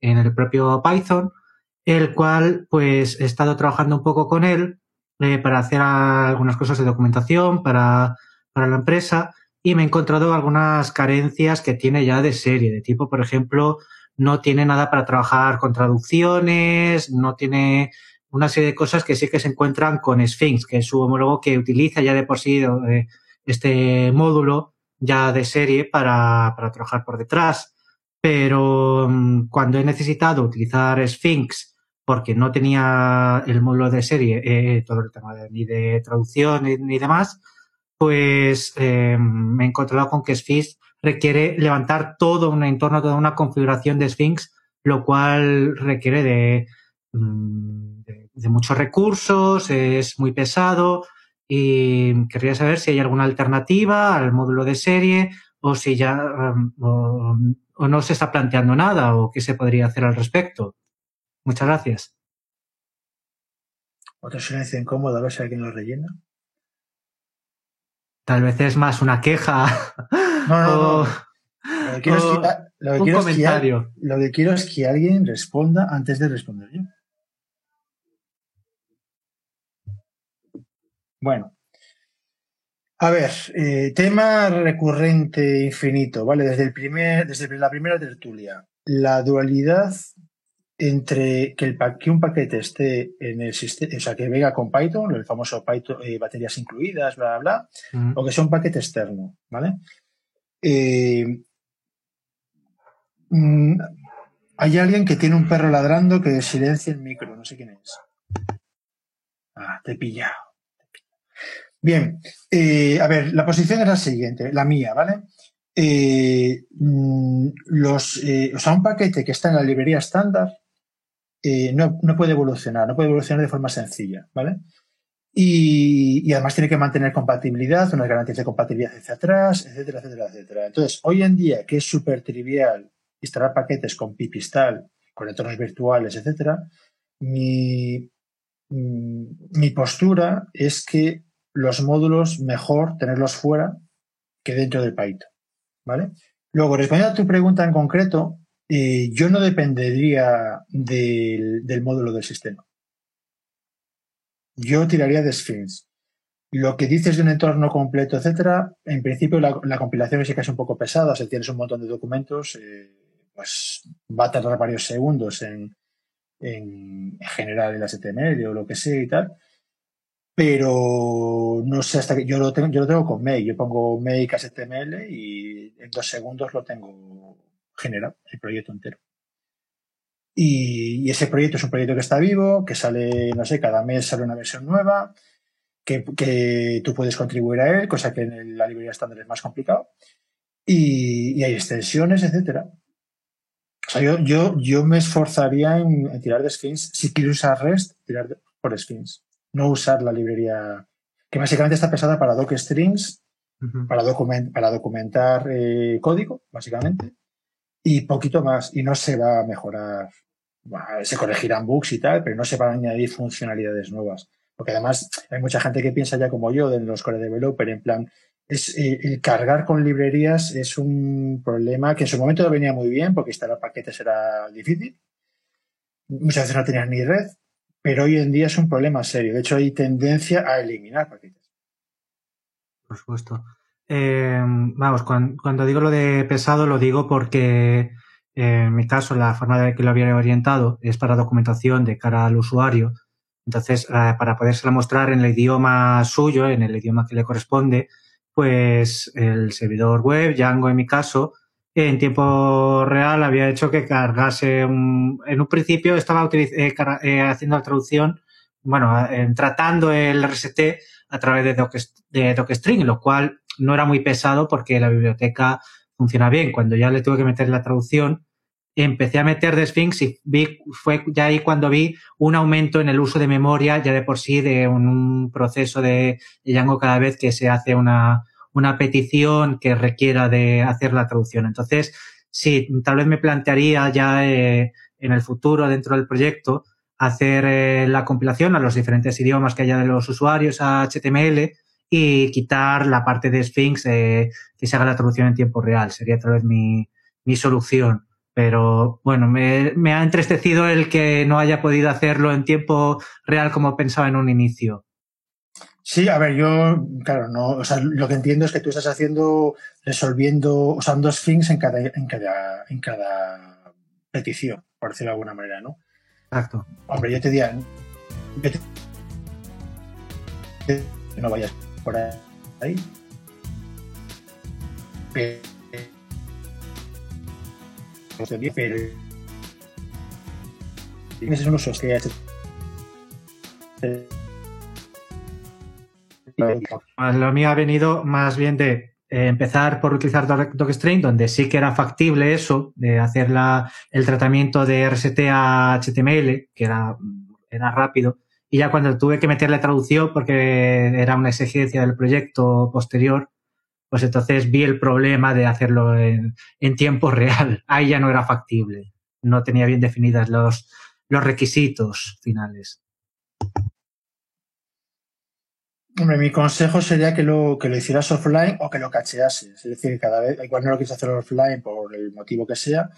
en el propio Python, el cual, pues, he estado trabajando un poco con él para hacer algunas cosas de documentación para la empresa. Y me he encontrado algunas carencias que tiene ya de serie, de tipo, por ejemplo, no tiene nada para trabajar con traducciones, no tiene una serie de cosas que sí que se encuentran con Sphinx, que es su homólogo que utiliza ya de por sí este módulo ya de serie para trabajar por detrás. Pero cuando he necesitado utilizar Sphinx porque no tenía el módulo de serie, todo el tema ni de traducción ni demás, pues me he encontrado con que Sphinx requiere levantar todo un entorno, toda una configuración de Sphinx, lo cual requiere de muchos recursos, es muy pesado y querría saber si hay alguna alternativa al módulo de serie o si ya o no se está planteando nada o qué se podría hacer al respecto. Muchas gracias. Otro silencio incómodo, a ver si alguien lo rellena. Tal vez es más una queja. No. Lo que quiero es que alguien responda antes de responder yo. Bueno. A ver, tema recurrente infinito, ¿vale? Desde la primera tertulia. La dualidad entre que un paquete esté en el sistema, o sea, que venga con Python, el famoso Python, baterías incluidas, bla, bla, bla, o que sea un paquete externo, ¿vale? Hay alguien que tiene un perro ladrando que silencia el micro, no sé quién es. Ah, te he pillado. Bien, a ver, la posición es la siguiente, la mía, ¿vale? O sea, un paquete que está en la librería estándar no puede evolucionar de forma sencilla, ¿vale? Y además tiene que mantener compatibilidad, unas garantías de compatibilidad hacia atrás, etcétera, etcétera, etcétera. Entonces, hoy en día, que es súper trivial instalar paquetes con pipistal, con entornos virtuales, etcétera, mi postura es que los módulos mejor tenerlos fuera que dentro del Python, ¿vale? Luego, respondiendo a tu pregunta en concreto, yo no dependería del módulo del sistema. Yo tiraría de Sphinx. Lo que dices de un entorno completo, etcétera, en principio la compilación es casi un poco pesada, si tienes un montón de documentos, pues va a tardar varios segundos en generar el HTML o lo que sea y tal, pero no sé hasta que yo lo tengo con make, yo pongo make HTML y en 2 segundos lo tengo generado, el proyecto entero. Y ese proyecto es un proyecto que está vivo, que sale, no sé, cada mes sale una versión nueva, que tú puedes contribuir a él, cosa que en la librería estándar es más complicado, y hay extensiones, etcétera. O sea, yo me esforzaría en tirar de Sphinx. Si quiero usar REST, tirar por Sphinx. No usar la librería, que básicamente está pensada para docstrings, para documentar código, básicamente, y poquito más. Y no se va a mejorar. Bueno, se corregirán bugs y tal, pero no se van a añadir funcionalidades nuevas. Porque además hay mucha gente que piensa ya como yo en los core developer, en plan, el cargar con librerías es un problema que en su momento venía muy bien porque instalar paquetes era difícil. Muchas veces no tenías ni red, pero hoy en día es un problema serio. De hecho, hay tendencia a eliminar paquetes. Por supuesto. Vamos, cuando digo lo de pesado, lo digo porque en mi caso la forma de que lo había orientado es para documentación de cara al usuario. Entonces, para podérsela mostrar en el idioma suyo, en el idioma que le corresponde, pues el servidor web, Django en mi caso, en tiempo real había hecho que cargase, en un principio estaba haciendo la traducción, bueno, tratando el RST a través de docstring, lo cual no era muy pesado porque la biblioteca funciona bien. Cuando ya le tuve que meter la traducción, empecé a meter de Sphinx y fue ya ahí cuando vi un aumento en el uso de memoria ya de por sí de un proceso de Django cada vez que se hace una petición que requiera de hacer la traducción. Entonces, sí, tal vez me plantearía ya en el futuro dentro del proyecto hacer la compilación a los diferentes idiomas que haya de los usuarios a HTML y quitar la parte de Sphinx que se haga la traducción en tiempo real. Sería tal vez mi solución. Pero, bueno, me ha entristecido el que no haya podido hacerlo en tiempo real como pensaba en un inicio. Sí, a ver, yo, claro, no, o sea, lo que entiendo es que tú estás usando Sphinx en cada petición, por decirlo de alguna manera, ¿no? Exacto. Hombre, yo te diría, que no vayas por ahí. Pero esos son usos que lo mío ha venido más bien de empezar por utilizar docstring, donde sí que era factible eso, de hacer el tratamiento de RST a HTML, que era rápido, y ya cuando tuve que meter la traducción, porque era una exigencia del proyecto posterior, pues entonces vi el problema de hacerlo en tiempo real. Ahí ya no era factible. No tenía bien definidas los requisitos finales. Hombre, mi consejo sería que lo hicieras offline o que lo cacheases. Es decir, cada vez, igual no lo quieres hacer offline por el motivo que sea,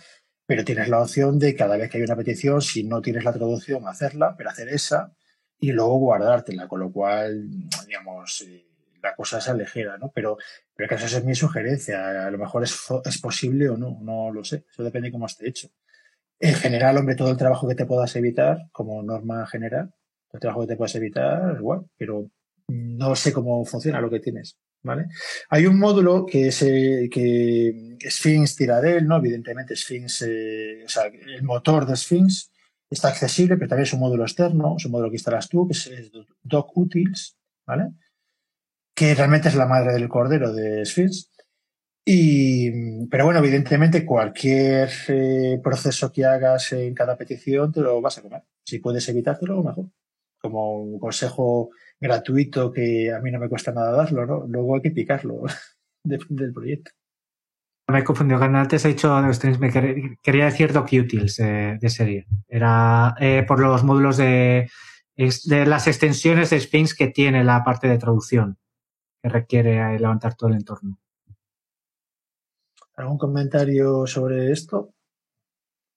pero tienes la opción de cada vez que hay una petición, si no tienes la traducción, hacerla, pero hacer esa y luego guardártela. Con lo cual, digamos, la cosa esa ligera, ¿no? Pero que esa es mi sugerencia. A lo mejor es posible o no, no lo sé. Eso depende de cómo esté hecho. En general, hombre, todo el trabajo que te puedas evitar, como norma general, el trabajo que te puedas evitar, igual, pero no sé cómo funciona lo que tienes, ¿vale? Hay un módulo que Sphinx tira de él, ¿no? Evidentemente, Sphinx, o sea, el motor de Sphinx Está accesible, pero también es un módulo externo, es un módulo que instalas tú, que es Docutils, ¿vale? Que realmente es la madre del cordero de Sphinx. Pero bueno, evidentemente cualquier proceso que hagas en cada petición te lo vas a comer. Si puedes evitártelo, mejor. Como un consejo gratuito que a mí no me cuesta nada darlo, ¿no? Luego hay que picarlo, depende del proyecto. Me he confundido, antes he dicho, quería decir Docutils de serie. Era por los módulos de las extensiones de Sphinx que tiene la parte de traducción, que requiere levantar todo el entorno. ¿Algún comentario sobre esto?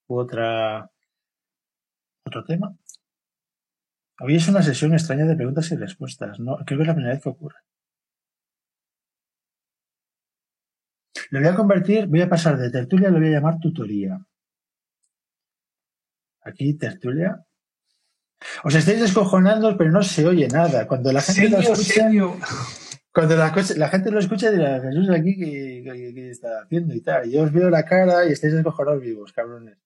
¿U otro tema? Hoy es una sesión extraña de preguntas y respuestas, ¿no? Creo que es la primera vez que ocurre. Lo voy a convertir, voy a pasar de tertulia, lo voy a llamar tutoría. Aquí, tertulia. Os estáis descojonando, pero no se oye nada. Cuando la gente lo escucha, cuando la gente lo escucha, dirá, Jesús, aquí, ¿qué está haciendo? Y tal. Yo os veo la cara y estáis descojonados vivos, cabrones.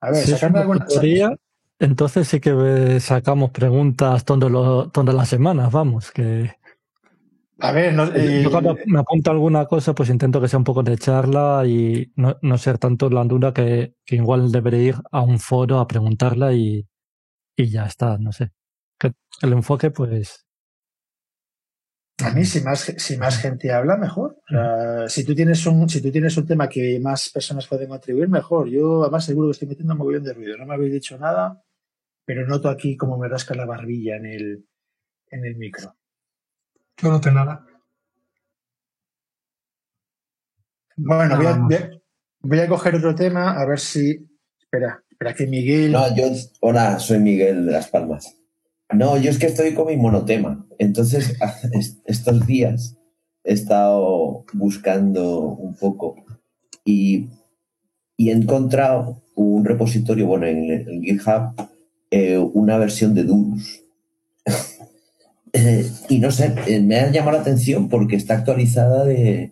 A ver, si sacarme alguna tutoría. Entonces sí que sacamos preguntas todas las semanas, vamos, que... A ver, no, yo cuando me apunto a alguna cosa, pues intento que sea un poco de charla y no ser tanto la dura que igual deberé ir a un foro a preguntarla y ya está, no sé. Que el enfoque, pues... A mí, si más gente habla, mejor. O sea, si tú tienes un tema que más personas pueden contribuir, mejor. Yo, además, seguro que estoy metiendo un mogollón de ruido. No me habéis dicho nada, pero noto aquí como me rasca la barbilla en el micro. Yo no noté nada. Bueno, voy a coger otro tema, a ver si... Espera que Miguel... No, hola, soy Miguel de Las Palmas. No, yo es que estoy con mi monotema. Entonces, estos días he estado buscando un poco y he encontrado un repositorio, bueno, en el GitHub, una versión de Durus. Y no sé, me ha llamado la atención porque está actualizada del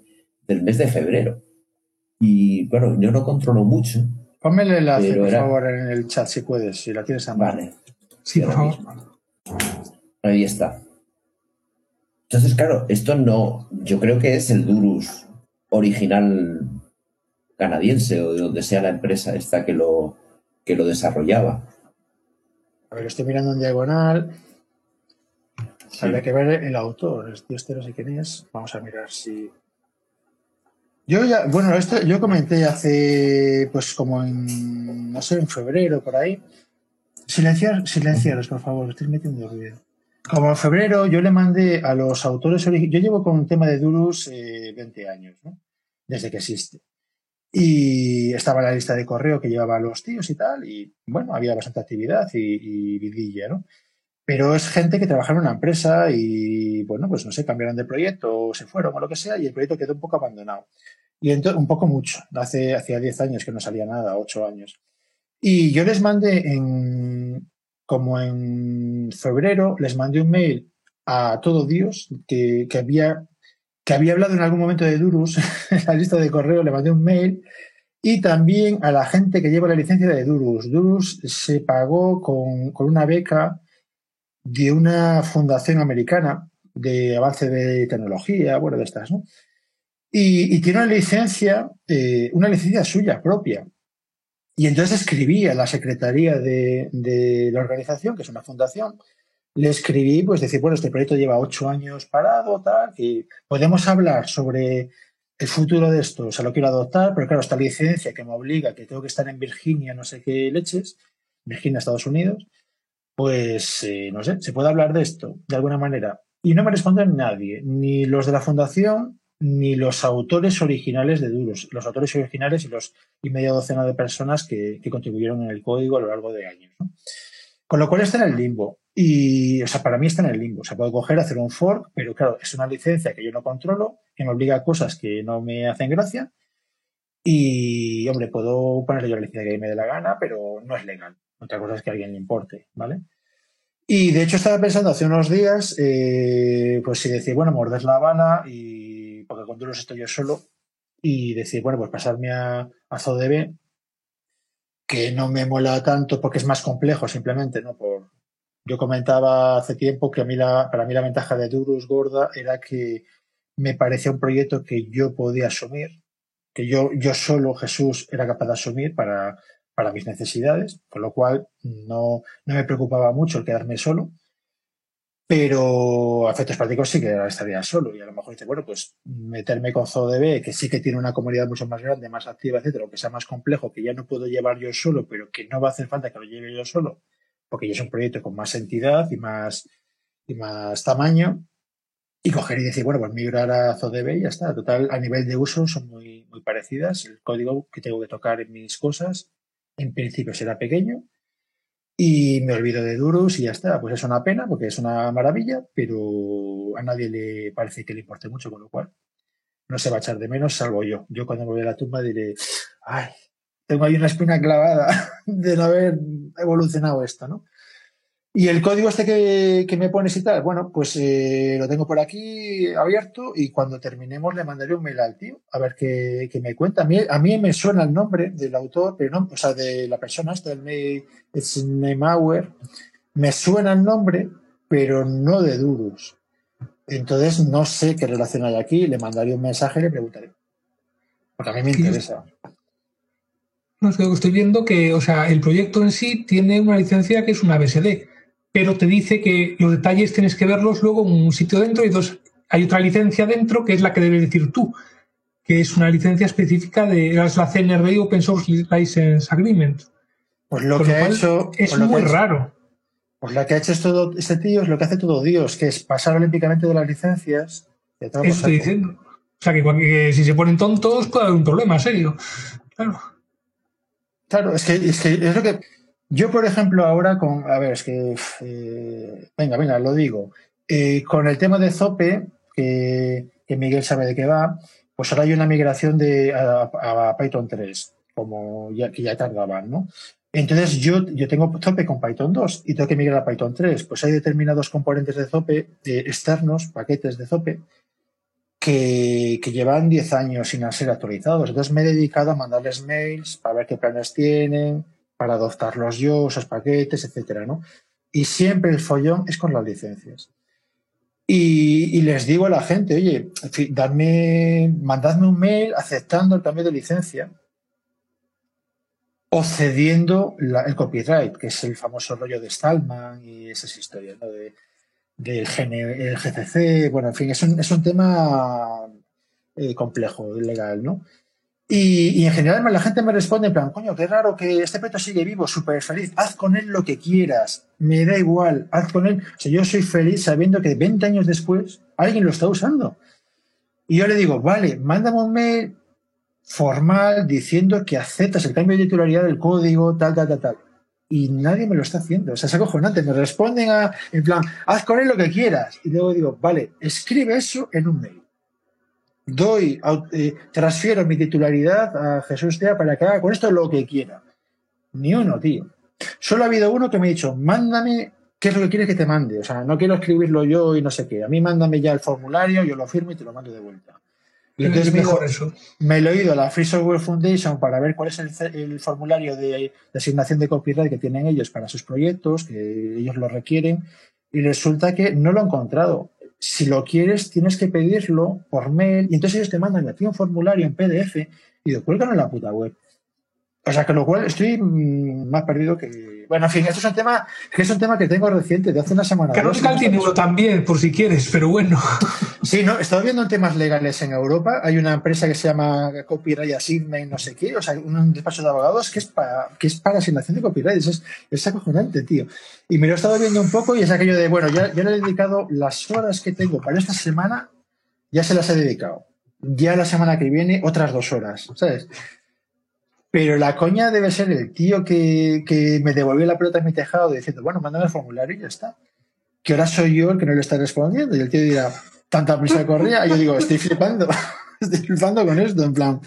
mes de febrero. Y claro, yo no controlo mucho. Ponme el enlace, por favor, en el chat si puedes, si la tienes a mano. Vale. Sí, por favor. Ahí está. Entonces, claro, esto no... Yo creo que es el Durus original canadiense o de donde sea la empresa esta que lo desarrollaba. A ver, estoy mirando en diagonal... Sí. Habría que ver el autor, este no sé quién es. Vamos a mirar si... Yo comenté hace, pues como en, no sé, en febrero, por ahí. Silenciaros, por favor, estoy metiendo ruido. Como en febrero yo le mandé a los autores originales. Yo llevo con el tema de Durus 20 años, ¿no? Desde que existe. Y estaba en la lista de correo que llevaba a los tíos y tal, y bueno, había bastante actividad y vidilla, ¿no? Pero es gente que trabaja en una empresa y, bueno, pues no sé, cambiaron de proyecto o se fueron o lo que sea y el proyecto quedó un poco abandonado. Y entonces, un poco mucho. Hacía 10 años que no salía nada, 8 años. Y yo les mandé, como en febrero, les mandé un mail a todo Dios que había hablado en algún momento de Durus en la lista de correo, le mandé un mail. Y también a la gente que lleva la licencia de Durus. Durus se pagó con una beca de una fundación americana de avance de tecnología, bueno, de estas, ¿no? Y tiene una licencia suya propia. Y entonces escribí a la secretaría de la organización, que es una fundación, le escribí, pues, decir, bueno, este proyecto lleva 8 años parado, tal, y podemos hablar sobre el futuro de esto, o sea, lo quiero adoptar, pero claro, esta licencia que me obliga, que tengo que estar en Virginia, no sé qué leches, Virginia, Estados Unidos, pues, no sé, se puede hablar de esto de alguna manera. Y no me responden nadie, ni los de la fundación, ni los autores originales de Durus, los autores originales y media docena de personas que contribuyeron en el código a lo largo de años, ¿no? Con lo cual está en el limbo. Y, o sea, para mí está en el limbo. O sea, puedo coger, hacer un fork, pero claro, es una licencia que yo no controlo, que me obliga a cosas que no me hacen gracia. Y, hombre, puedo ponerle yo la licencia que me dé la gana, pero no es legal. Otra cosa es que a alguien le importe, ¿vale? Y de hecho estaba pensando hace unos días, pues si decir, bueno, morder la Habana, y porque con Durus estoy yo solo, y decir, bueno, pues pasarme a ZODB, que no me mola tanto porque es más complejo simplemente, ¿no? Yo comentaba hace tiempo que para mí la ventaja de Durus gorda era que me parecía un proyecto que yo podía asumir, que yo solo, Jesús, era capaz de asumir para mis necesidades, con lo cual no me preocupaba mucho el quedarme solo, pero a efectos prácticos sí que estaría solo, y a lo mejor dice, bueno, pues meterme con ZODB, que sí que tiene una comunidad mucho más grande, más activa, etcétera, o que sea más complejo, que ya no puedo llevar yo solo, pero que no va a hacer falta que lo lleve yo solo, porque ya es un proyecto con más entidad y más tamaño, y coger y decir, bueno, pues migrar a ZODB y ya está. Total, a nivel de uso son muy, muy parecidas. El código que tengo que tocar en mis cosas, en principio será pequeño, y me olvido de Durus y ya está. Pues es una pena, porque es una maravilla, pero a nadie le parece que le importe mucho, con lo cual no se va a echar de menos, salvo yo. Yo cuando me voy a la tumba diré, ay, tengo ahí una espina clavada de no haber evolucionado esto, ¿no? Y el código este que me pones y tal, bueno, pues lo tengo por aquí abierto, y cuando terminemos le mandaré un mail al tío a ver qué me cuenta. A mí me suena el nombre del autor, pero no, o sea, de la persona esta, es Neymauer, me suena el nombre, pero no de Durus. Entonces no sé qué relación hay aquí, le mandaré un mensaje y le preguntaré, porque a mí me interesa. No, estoy viendo que, o sea, el proyecto en sí tiene una licencia que es una BSD, pero te dice que los detalles tienes que verlos luego en un sitio dentro, y dos, hay otra licencia dentro que es la que debes decir tú, que es una licencia específica de la CNRI Open Source License Agreement. Pues lo que ha hecho es muy raro. Pues lo que ha hecho este tío es lo que hace todo Dios, que es pasar olímpicamente de las licencias. Eso estoy diciendo. O sea, que si se ponen tontos puede haber un problema serio. Claro. Claro, es que es lo que yo, por ejemplo, ahora con... A ver, es que... venga, lo digo. Con el tema de Zope, que Miguel sabe de qué va, pues ahora hay una migración a Python 3, que ya tardaban, ¿no? Entonces yo tengo Zope con Python 2 y tengo que migrar a Python 3. Pues hay determinados componentes de Zope, externos, paquetes de Zope, que llevan 10 años sin ser actualizados. Entonces me he dedicado a mandarles mails para ver qué planes tienen, para adoptarlos yo, esos paquetes, etcétera, ¿no? Y siempre el follón es con las licencias. Y les digo a la gente, oye, mandadme un mail aceptando el cambio de licencia o cediendo el copyright, que es el famoso rollo de Stallman y esas historias, ¿no? Del GCC, bueno, en fin, es un tema complejo, legal, ¿no? Y en general la gente me responde en plan, coño, qué raro que este proyecto sigue vivo, súper feliz, haz con él lo que quieras, me da igual, haz con él. O sea, yo soy feliz sabiendo que 20 años después alguien lo está usando. Y yo le digo, vale, mándame un mail formal diciendo que aceptas el cambio de titularidad del código, tal. Y nadie me lo está haciendo. O sea, es acojonante. Me responden en plan, haz con él lo que quieras. Y luego digo, vale, escribe eso en un mail. Transfiero mi titularidad a Jesús Tea para que haga con esto lo que quiera. Ni uno, tío. Solo ha habido uno que me ha dicho, mándame qué es lo que quieres que te mande. O sea, no quiero escribirlo yo y no sé qué. A mí mándame ya el formulario, yo lo firmo y te lo mando de vuelta. Y entonces me lo he ido a la Free Software Foundation para ver cuál es el formulario de asignación de copyright que tienen ellos para sus proyectos, que ellos lo requieren, y resulta que no lo he encontrado. Si lo quieres, tienes que pedirlo por mail, y entonces ellos te mandan a ti un formulario en PDF y lo cuelgan en la puta web. O sea, con lo cual estoy más perdido que... Bueno, en fin, esto es un tema que tengo reciente, de hace una semana. Carlos tiene uno también, por si quieres, pero bueno. Sí, no, he estado viendo temas legales en Europa. Hay una empresa que se llama Copyright Assignment, no sé qué, o sea, un despacho de abogados que es para asignación de copyright. Es acojonante, tío. Y me lo he estado viendo un poco y es aquello de, bueno, ya le he dedicado las horas que tengo para esta semana, ya se las he dedicado. Ya la semana que viene, otras 2 horas, ¿sabes? Pero la coña debe ser el tío que me devolvió la pelota en mi tejado diciendo, bueno, mándame el formulario y ya está. Que ahora soy yo el que no le está respondiendo. Y el tío dirá, tanta prisa corría. Y yo digo, estoy flipando con esto, en plan.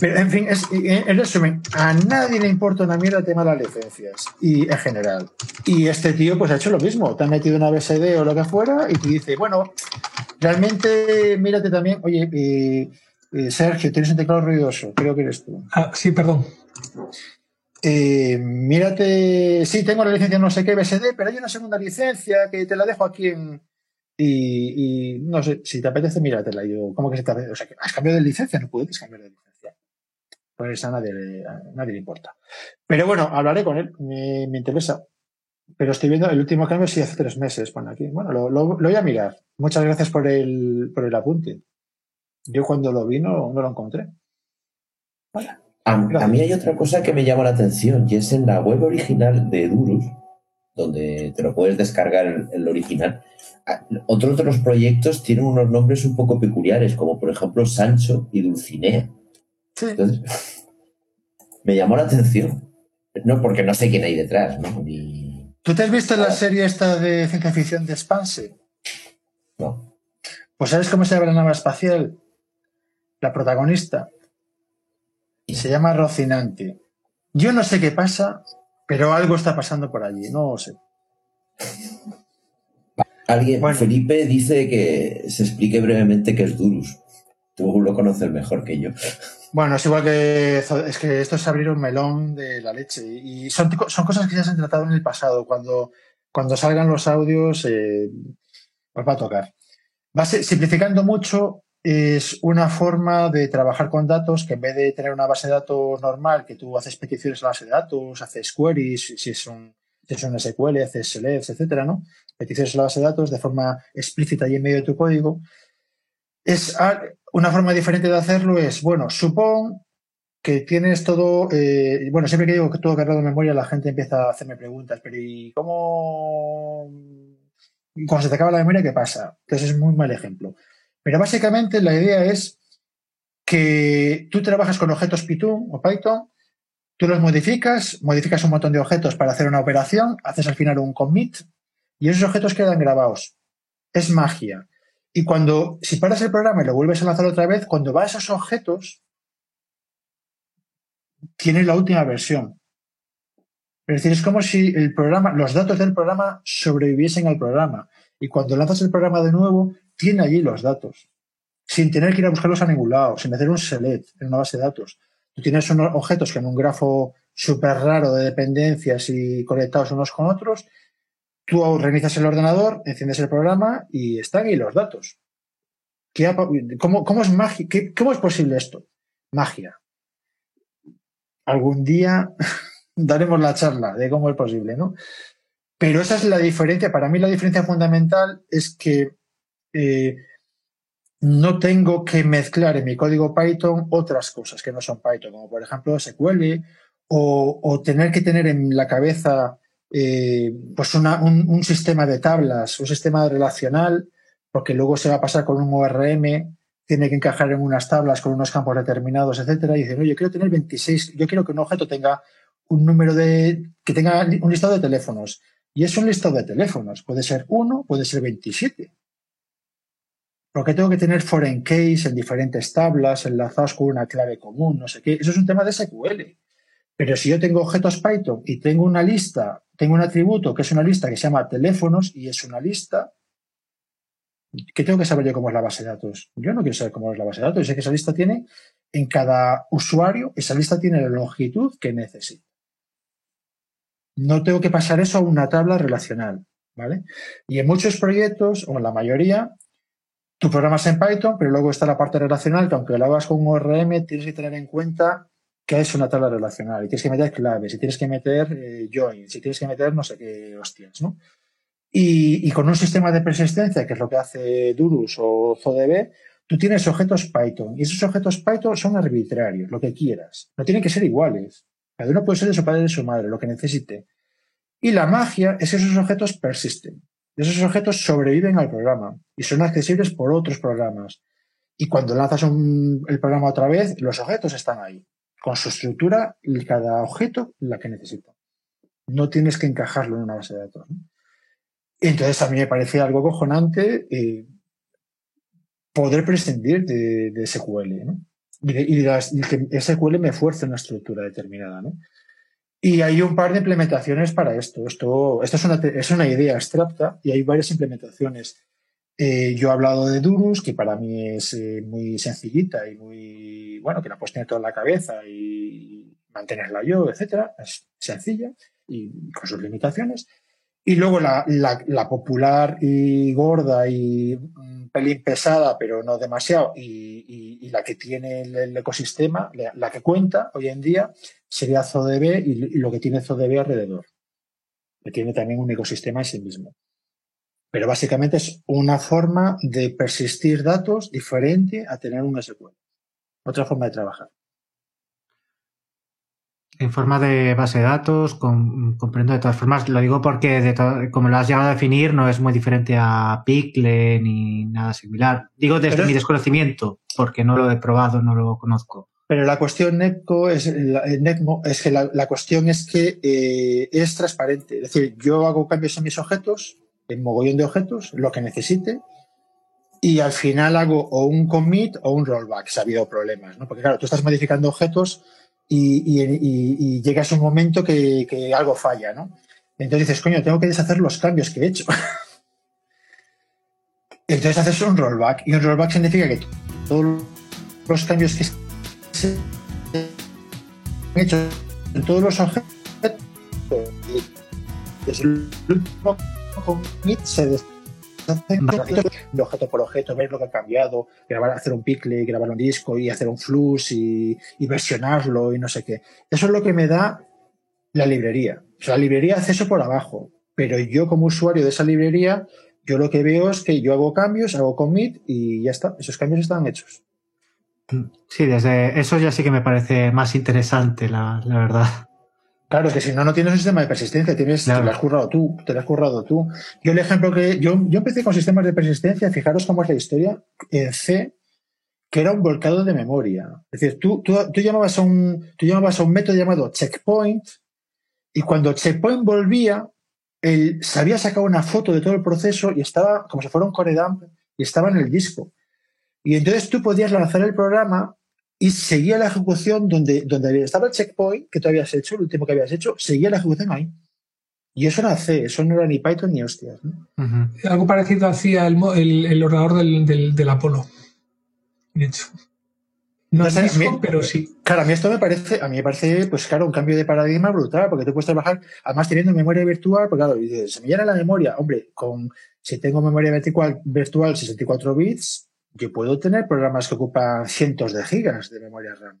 Pero, en fin, en resumen, a nadie le importa una mierda el tema de las licencias, y en general. Y este tío pues ha hecho lo mismo. Te ha metido una BSD o lo que fuera y te dice, bueno, realmente mírate también, oye... Sergio, tienes un teclado ruidoso, creo que eres tú. Ah, sí, perdón. Mírate, sí, tengo la licencia no sé qué BSD, pero hay una segunda licencia que te la dejo aquí en... Y no sé, si te apetece, míratela. Yo, ¿cómo que se te apetece? O sea, que has cambiado de licencia, no puedes cambiar de licencia. Pues a nadie le importa. Pero bueno, hablaré con él, me interesa. Pero estoy viendo, el último cambio sí hace 3 meses, bueno, aquí. Bueno, lo voy a mirar. Muchas gracias por el apunte. Yo cuando lo vi no lo encontré. Vale. A mí hay otra cosa que me llama la atención, y es en la web original de Durus, donde te lo puedes descargar en lo original. Otros de los proyectos tienen unos nombres un poco peculiares, como por ejemplo Sancho y Dulcinea. Sí. Entonces, me llamó la atención. No, porque no sé quién hay detrás, ¿no? Ni... ¿Tú te has visto la serie esta de ciencia ficción de Expanse? No. Pues ¿sabes cómo se llama la nave espacial? La protagonista. Se llama Rocinante. Yo no sé qué pasa, pero algo está pasando por allí, no sé. Alguien, bueno. Felipe dice que se explique brevemente qué es Durus. Tú lo conoces mejor que yo. Bueno, es igual que... Es que esto es abrir un melón de la leche. Y son cosas que ya se han tratado en el pasado. Cuando salgan los audios, os va a tocar. Va a ser, simplificando mucho... Es una forma de trabajar con datos que en vez de tener una base de datos normal, que tú haces peticiones a la base de datos, haces queries, si es un SQL, haces selects, etcétera, ¿no? Peticiones a la base de datos de forma explícita y en medio de tu código. Una forma diferente de hacerlo es, bueno, supón que tienes todo... bueno, siempre que digo que todo cargado en memoria, la gente empieza a hacerme preguntas, pero ¿y cómo...? Cuando se te acaba la memoria, ¿qué pasa? Entonces es muy mal ejemplo. Pero básicamente la idea es que tú trabajas con objetos Python o Python, tú los modificas un montón de objetos para hacer una operación, haces al final un commit y esos objetos quedan grabados. Es magia. Y si paras el programa y lo vuelves a lanzar otra vez, cuando va a esos objetos, tienes la última versión. Es decir, es como si los datos del programa sobreviviesen al programa. Y cuando lanzas el programa de nuevo, tiene allí los datos, sin tener que ir a buscarlos a ningún lado, sin hacer un select en una base de datos. Tú tienes unos objetos que en un grafo súper raro de dependencias y conectados unos con otros, tú reinicias el ordenador, enciendes el programa y están ahí los datos. ¿Cómo es posible esto? Magia. Algún día daremos la charla de cómo es posible, ¿no? Pero esa es la diferencia. Para mí la diferencia fundamental es que no tengo que mezclar en mi código Python otras cosas que no son Python, como por ejemplo SQL, o tener que tener en la cabeza pues un sistema de tablas, un sistema relacional, porque luego se va a pasar con un ORM, tiene que encajar en unas tablas con unos campos determinados, etcétera, y dicen, oye, quiero tener 26, yo quiero que un objeto tenga un número que tenga un listado de teléfonos, y es un listado de teléfonos, puede ser 1, puede ser 27. Porque tengo que tener foreign keys en diferentes tablas, enlazados con una clave común, no sé qué. Eso es un tema de SQL. Pero si yo tengo objetos Python y tengo una lista, tengo un atributo que es una lista que se llama teléfonos y es una lista, ¿qué tengo que saber yo cómo es la base de datos? Yo no quiero saber cómo es la base de datos. Yo sé que esa lista tiene, en cada usuario, esa lista tiene la longitud que necesita. No tengo que pasar eso a una tabla relacional, ¿vale? Y en muchos proyectos, o en la mayoría, tú programas en Python, pero luego está la parte relacional, que aunque lo hagas con un ORM, tienes que tener en cuenta que es una tabla relacional, y tienes que meter claves, y tienes que meter joins, y tienes que meter no sé qué hostias, ¿no? Y con un sistema de persistencia, que es lo que hace Durus o ZODB, tú tienes objetos Python, y esos objetos Python son arbitrarios, lo que quieras. No tienen que ser iguales. Cada uno puede ser de su padre y de su madre, lo que necesite. Y la magia es que esos objetos persisten. Esos objetos sobreviven al programa y son accesibles por otros programas. Y cuando lanzas el programa otra vez, los objetos están ahí, con su estructura y cada objeto la que necesita. No tienes que encajarlo en una base de datos, ¿no? Entonces, a mí me parecía algo cojonante poder prescindir de SQL, ¿no? Y que SQL me fuerce una estructura determinada, ¿no? Y hay un par de implementaciones para esto. Esto es una idea abstracta y hay varias implementaciones. Yo he hablado de Durus, que para mí es muy sencillita y muy... Bueno, que la puedes tener toda en la cabeza y mantenerla yo, etcétera. Es sencilla y con sus limitaciones. Y luego la popular y gorda y un pelín pesada, pero no demasiado, y la que tiene el ecosistema, la que cuenta hoy en día, sería ZODB y lo que tiene ZODB alrededor, que tiene también un ecosistema en sí mismo. Pero básicamente es una forma de persistir datos diferente a tener un SQL. Otra forma de trabajar. En forma de base de datos, comprendo. De todas formas, lo digo porque como lo has llegado a definir, no es muy diferente a Pickle ni nada similar. Digo desde mi desconocimiento, porque no lo he probado, no lo conozco. Pero la cuestión es transparente. Es decir, yo hago cambios en mis objetos, en mogollón de objetos, lo que necesite, y al final hago o un commit o un rollback, si ha habido problemas, ¿no? Porque claro, tú estás modificando objetos y llegas a un momento que algo falla, ¿no? Entonces dices, coño, tengo que deshacer los cambios que he hecho. Entonces haces un rollback, y un rollback significa que todos los cambios que se han hecho en todos los objetos, desde el último commit se deshacen objeto por objeto, ver lo que ha cambiado, hacer un pickle, grabar un disco y hacer un flush y versionarlo y no sé qué. Eso es lo que me da la librería. O sea, la librería hace eso por abajo, pero yo como usuario de esa librería, yo lo que veo es que yo hago cambios, hago commit y ya está, esos cambios están hechos. Sí, desde eso ya sí que me parece más interesante, la verdad. Claro, es que si no, no tienes un sistema de persistencia, te lo has currado tú, Yo el ejemplo que... Yo empecé con sistemas de persistencia, fijaros cómo es la historia, en C, que era un volcado de memoria. Es decir, tú llamabas a un método llamado checkpoint, y cuando checkpoint volvía, él se había sacado una foto de todo el proceso y estaba, como si fuera un core dump, y estaba en el disco. Y entonces tú podías lanzar el programa y seguía la ejecución donde estaba el checkpoint que tú habías hecho, el último que habías hecho, seguía la ejecución ahí. Y eso era C, eso no era ni Python ni hostias, ¿no? Uh-huh. Algo parecido hacía el ordenador del Apolo, de hecho. No es disco, pero sí. Claro, a mí esto me parece, pues claro, un cambio de paradigma brutal, porque tú puedes trabajar, además teniendo memoria virtual, porque claro, se me llena la memoria. Hombre, si tengo memoria virtual 64 bits... yo puedo tener programas que ocupan cientos de gigas de memoria RAM.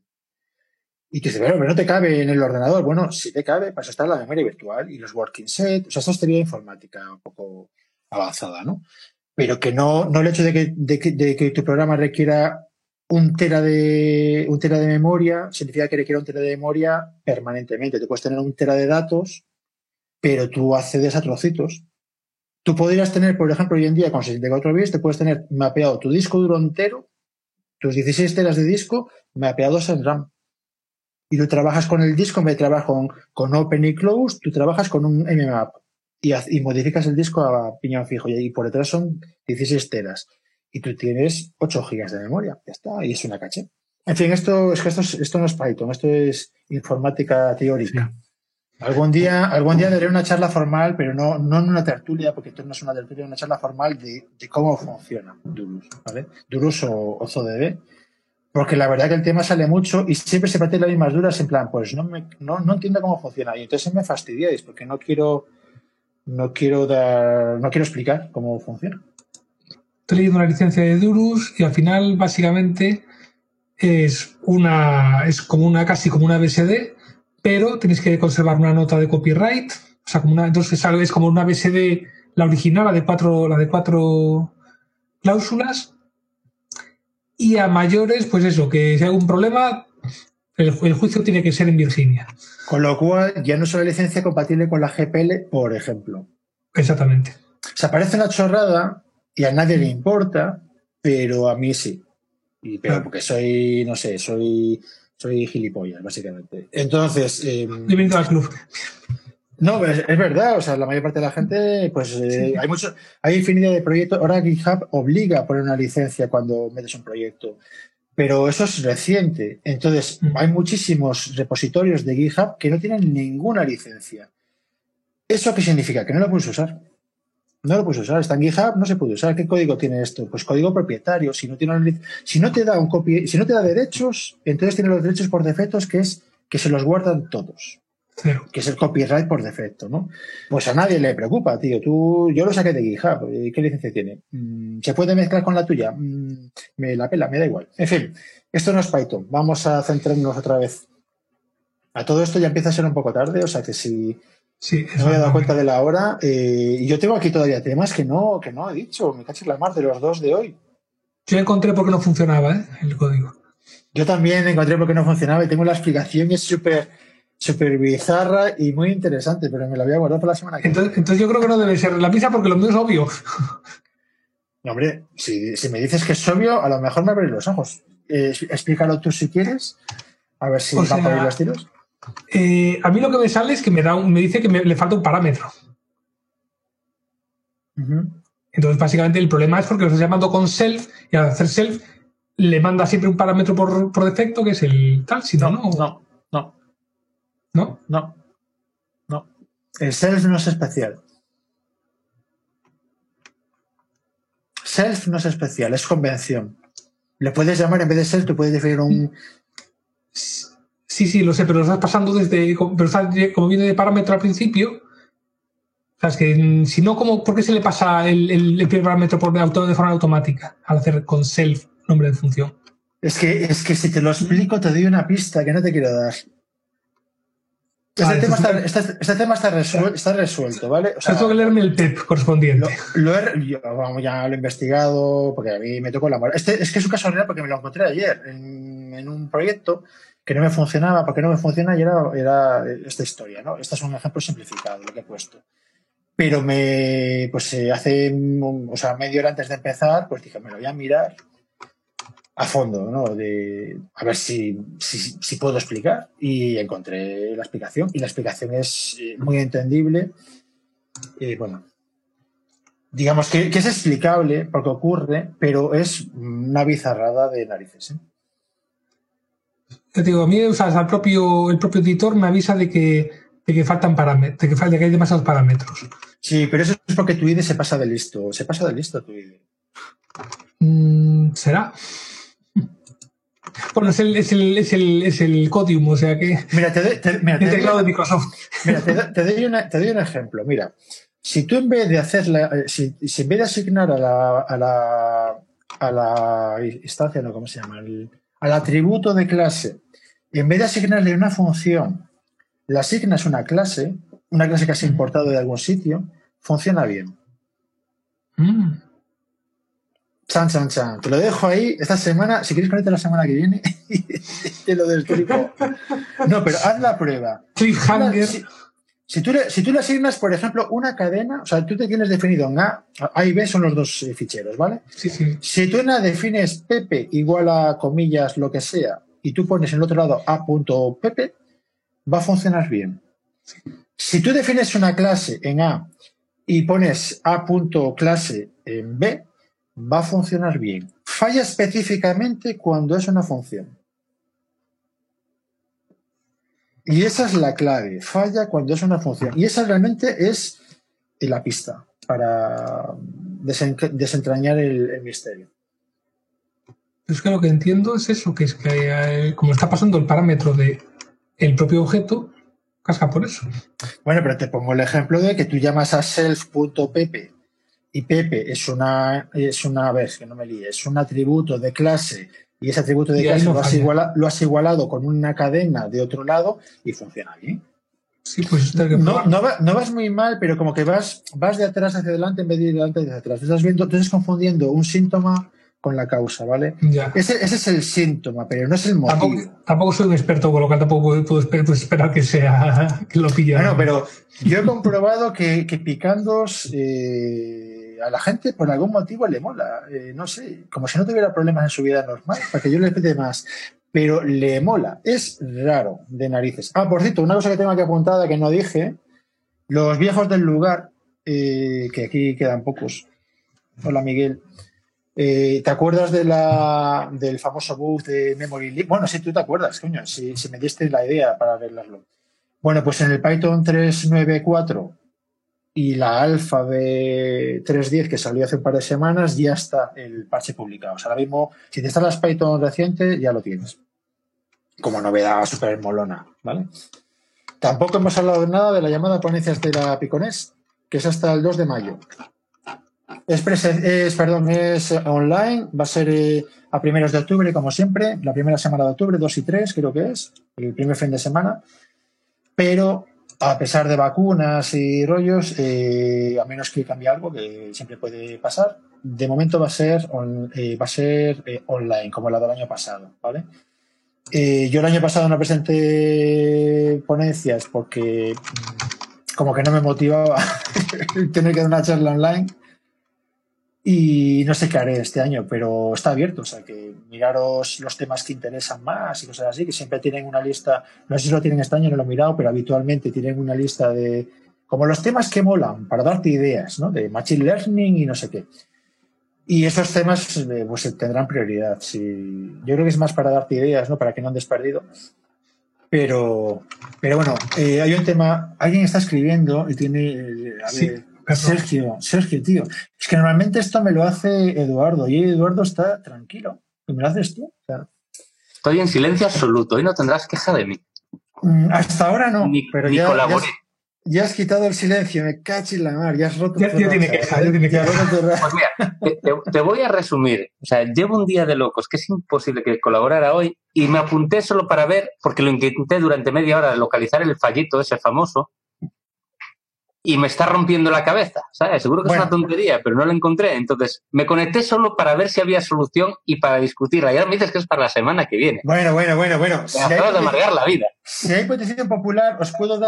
Y tú dices, pero no te cabe en el ordenador. Bueno, sí te cabe, para eso está la memoria virtual y los working sets. O sea, esto es teoría informática un poco avanzada, ¿no? Pero que no el hecho de que tu programa requiera un tera de memoria, significa que requiera un tera de memoria permanentemente. Tú puedes tener un tera de datos, pero tú accedes a trocitos. Tú podrías tener, por ejemplo, hoy en día con 64 bits, te puedes tener mapeado tu disco duro entero, tus 16 teras de disco, mapeados en RAM. Y tú trabajas con el disco, en vez de trabajar con Open y Close, tú trabajas con un mmap y modificas el disco a piñón fijo. Y por detrás son 16 teras. Y tú tienes 8 gigas de memoria. Ya está, y es una caché. En fin, esto no es Python, esto es informática teórica. Sí. Algún día daré una charla formal, pero no en una tertulia, porque esto no es una tertulia, es una charla formal de cómo funciona Durus, ¿vale? Durus o ZODB, porque la verdad es que el tema sale mucho y siempre se parten las mismas dudas en plan, pues no entiendo cómo funciona, y entonces me fastidiáis porque no quiero explicar cómo funciona. Estoy leyendo una licencia de Durus y al final básicamente es casi como una BSD, pero tenéis que conservar una nota de copyright, o sea, entonces es como una BSD, la original, la de cuatro cláusulas, y a mayores, pues eso, que si hay algún problema, el juicio tiene que ser en Virginia. Con lo cual, ya no es una licencia compatible con la GPL, por ejemplo. Exactamente. O sea, parece una chorrada y a nadie le importa, pero a mí sí. Pero porque soy gilipollas, básicamente. Entonces... Bienvenido al club. No, pero es verdad. O sea, la mayor parte de la gente, pues sí. Hay infinidad de proyectos. Ahora GitHub obliga a poner una licencia cuando metes un proyecto. Pero eso es reciente. Entonces, hay muchísimos repositorios de GitHub que no tienen ninguna licencia. ¿Eso qué significa? Que no lo puedes usar. No lo puedes usar. Está en GitHub, no se puede usar. ¿Qué código tiene esto? Pues código propietario. Si no te da derechos, entonces tiene los derechos por defectos, que es que se los guardan todos, que es el copyright por defecto, ¿no? Pues a nadie le preocupa, tío. Yo lo saqué de GitHub. ¿Qué licencia tiene? ¿Se puede mezclar con la tuya? Me la pela, me da igual. En fin, esto no es Python. Vamos a centrarnos otra vez. A todo esto ya empieza a ser un poco tarde, o sea que si no me he dado cuenta de la hora. Y yo tengo aquí todavía temas que no he dicho. Me caché la mar de los dos de hoy. Yo encontré porque no funcionaba, ¿eh?, el código. Yo también encontré porque no funcionaba y tengo la explicación y es súper bizarra y muy interesante, pero me la voy a guardar para la semana que viene. Entonces yo creo que no debe ser la pizza porque lo mío es obvio. No, hombre, si me dices que es obvio, a lo mejor me abriré los ojos. Explícalo tú si quieres, a ver si van a abrir los tiros. A mí lo que me sale es que me dice que le falta un parámetro. Entonces, básicamente, el problema es porque lo estoy llamando con self y al hacer self le manda siempre un parámetro por defecto que es el tal, si no, No. El self no es especial. Self no es especial, es convención. Le puedes llamar, en vez de self, tú puedes definir un... Sí, lo sé, pero lo estás pasando desde... Pero como viene de parámetro al principio... O sea, es que si no, ¿por qué se le pasa el primer parámetro de forma automática al hacer con self nombre de función? Es que si te lo explico te doy una pista que no te quiero dar. Este tema está resuelto, ¿vale? O sea, tengo que leerme el PEP correspondiente. Ya lo he investigado, porque a mí me tocó la moral. Es que es un caso real porque me lo encontré ayer en un proyecto que no me funcionaba, porque no me funciona y era esta historia, ¿no? Este es un ejemplo simplificado, lo que he puesto. Pero media hora antes de empezar, pues dije, me lo voy a mirar a fondo, ¿no? A ver si puedo explicar. Y encontré la explicación. Y la explicación es muy entendible. Bueno, digamos que es explicable porque ocurre, pero es una bizarrada de narices, ¿eh? Yo te digo, a mí el propio editor me avisa de que faltan parámetros, de que hay demasiados parámetros. Sí, pero eso es porque tu IDE se pasa de listo. Se pasa de listo tu IDE. ¿Será? Bueno, es el Codium, o sea que... Mira, el teclado de Microsoft. Mira, te doy un ejemplo. Mira, si tú en vez de si en vez de asignar a la instancia, no, ¿cómo se llama? Al atributo de clase, en vez de asignarle una función, le asignas una clase que has importado de algún sitio, funciona bien. Chan. Te lo dejo ahí esta semana. Si quieres ponerte la semana que viene, te lo destripo. No, pero haz la prueba. Si tú le asignas, por ejemplo, una cadena, o sea, tú te tienes definido en A y B son los dos ficheros, ¿vale? Sí. Si tú en A defines Pepe igual a comillas, lo que sea, y tú pones en el otro lado A.Pepe, va a funcionar bien. Si tú defines una clase en A y pones A.clase en B, va a funcionar bien. Falla específicamente cuando es una función. Y esa es la clave. Falla cuando es una función. Y esa realmente es la pista para desentrañar el misterio. Es que lo que entiendo es eso, que es que como está pasando el parámetro del propio objeto, casca por eso. Bueno, pero te pongo el ejemplo de que tú llamas a self.pepe y Pepe es un atributo de clase y ese atributo de clase lo has igualado con una cadena de otro lado y funciona bien. Sí, pues no vas muy mal, pero como que vas de atrás hacia adelante en vez de ir de adelante hacia atrás. Estás confundiendo un síntoma con la causa, ¿vale? Ya. Ese es el síntoma, pero no es el motivo. Tampoco soy un experto, con lo cual tampoco puedo esperar que lo pillen. Bueno, pero yo he comprobado que picandos a la gente por algún motivo le mola. No sé, como si no tuviera problemas en su vida normal, para que yo le pide más. Pero le mola. Es raro, de narices. Ah, por cierto, una cosa que tengo aquí apuntada que no dije. Los viejos del lugar, que aquí quedan pocos. Hola, Miguel. ¿Te acuerdas del famoso bug de Memory Leak? Bueno, sí, tú te acuerdas, coño, si me diste la idea para arreglarlo. Bueno, pues en el Python 3.9.4 y la alfa de 3.10 que salió hace un par de semanas ya está el parche publicado. O sea, ahora mismo, si te instalas Python reciente, ya lo tienes. como novedad súper molona, ¿vale? Tampoco hemos hablado nada de la llamada ponencia Estela Piconés, que es hasta el 2 de mayo. Es online, va a ser a primeros de octubre, como siempre, la primera semana de octubre, 2 y 3 creo que es, el primer fin de semana, pero a pesar de vacunas y rollos, a menos que cambie algo, que siempre puede pasar, de momento va a ser, online, como la del año pasado, ¿vale? Yo el año pasado no presenté ponencias porque como que no me motivaba tener que dar una charla online y no sé qué haré este año, pero está abierto, o sea que miraros los temas que interesan más y cosas así, que siempre tienen una lista, no sé si lo tienen este año, no lo he mirado, pero habitualmente tienen una lista de como los temas que molan para darte ideas, ¿no? De Machine Learning y no sé qué. Y esos temas pues, tendrán prioridad. Sí. Yo creo que es más para darte ideas, ¿no? Para que no andes perdido. Pero bueno, hay un tema... Alguien está escribiendo y tiene... Sergio, tío. Es que normalmente esto me lo hace Eduardo. Y Eduardo está tranquilo. ¿Y me lo haces tú? O sea, estoy en silencio absoluto. Hoy no tendrás queja de mí. Hasta ahora no. Pero ya colaboré. Ya has quitado el silencio, me cacho en la mar, ya has roto tu raza. Pues mira, te voy a resumir. O sea, llevo un día de locos, que es imposible que colaborara hoy, y me apunté solo para ver, porque lo intenté durante media hora localizar el fallito ese famoso, y me está rompiendo la cabeza, ¿sabes? Seguro que bueno, es una tontería, pero no lo encontré. Entonces, me conecté solo para ver si había solución y para discutirla. Y ahora me dices que es para la semana que viene. Bueno. Si acabas de amargar la vida. Si hay petición popular, os puedo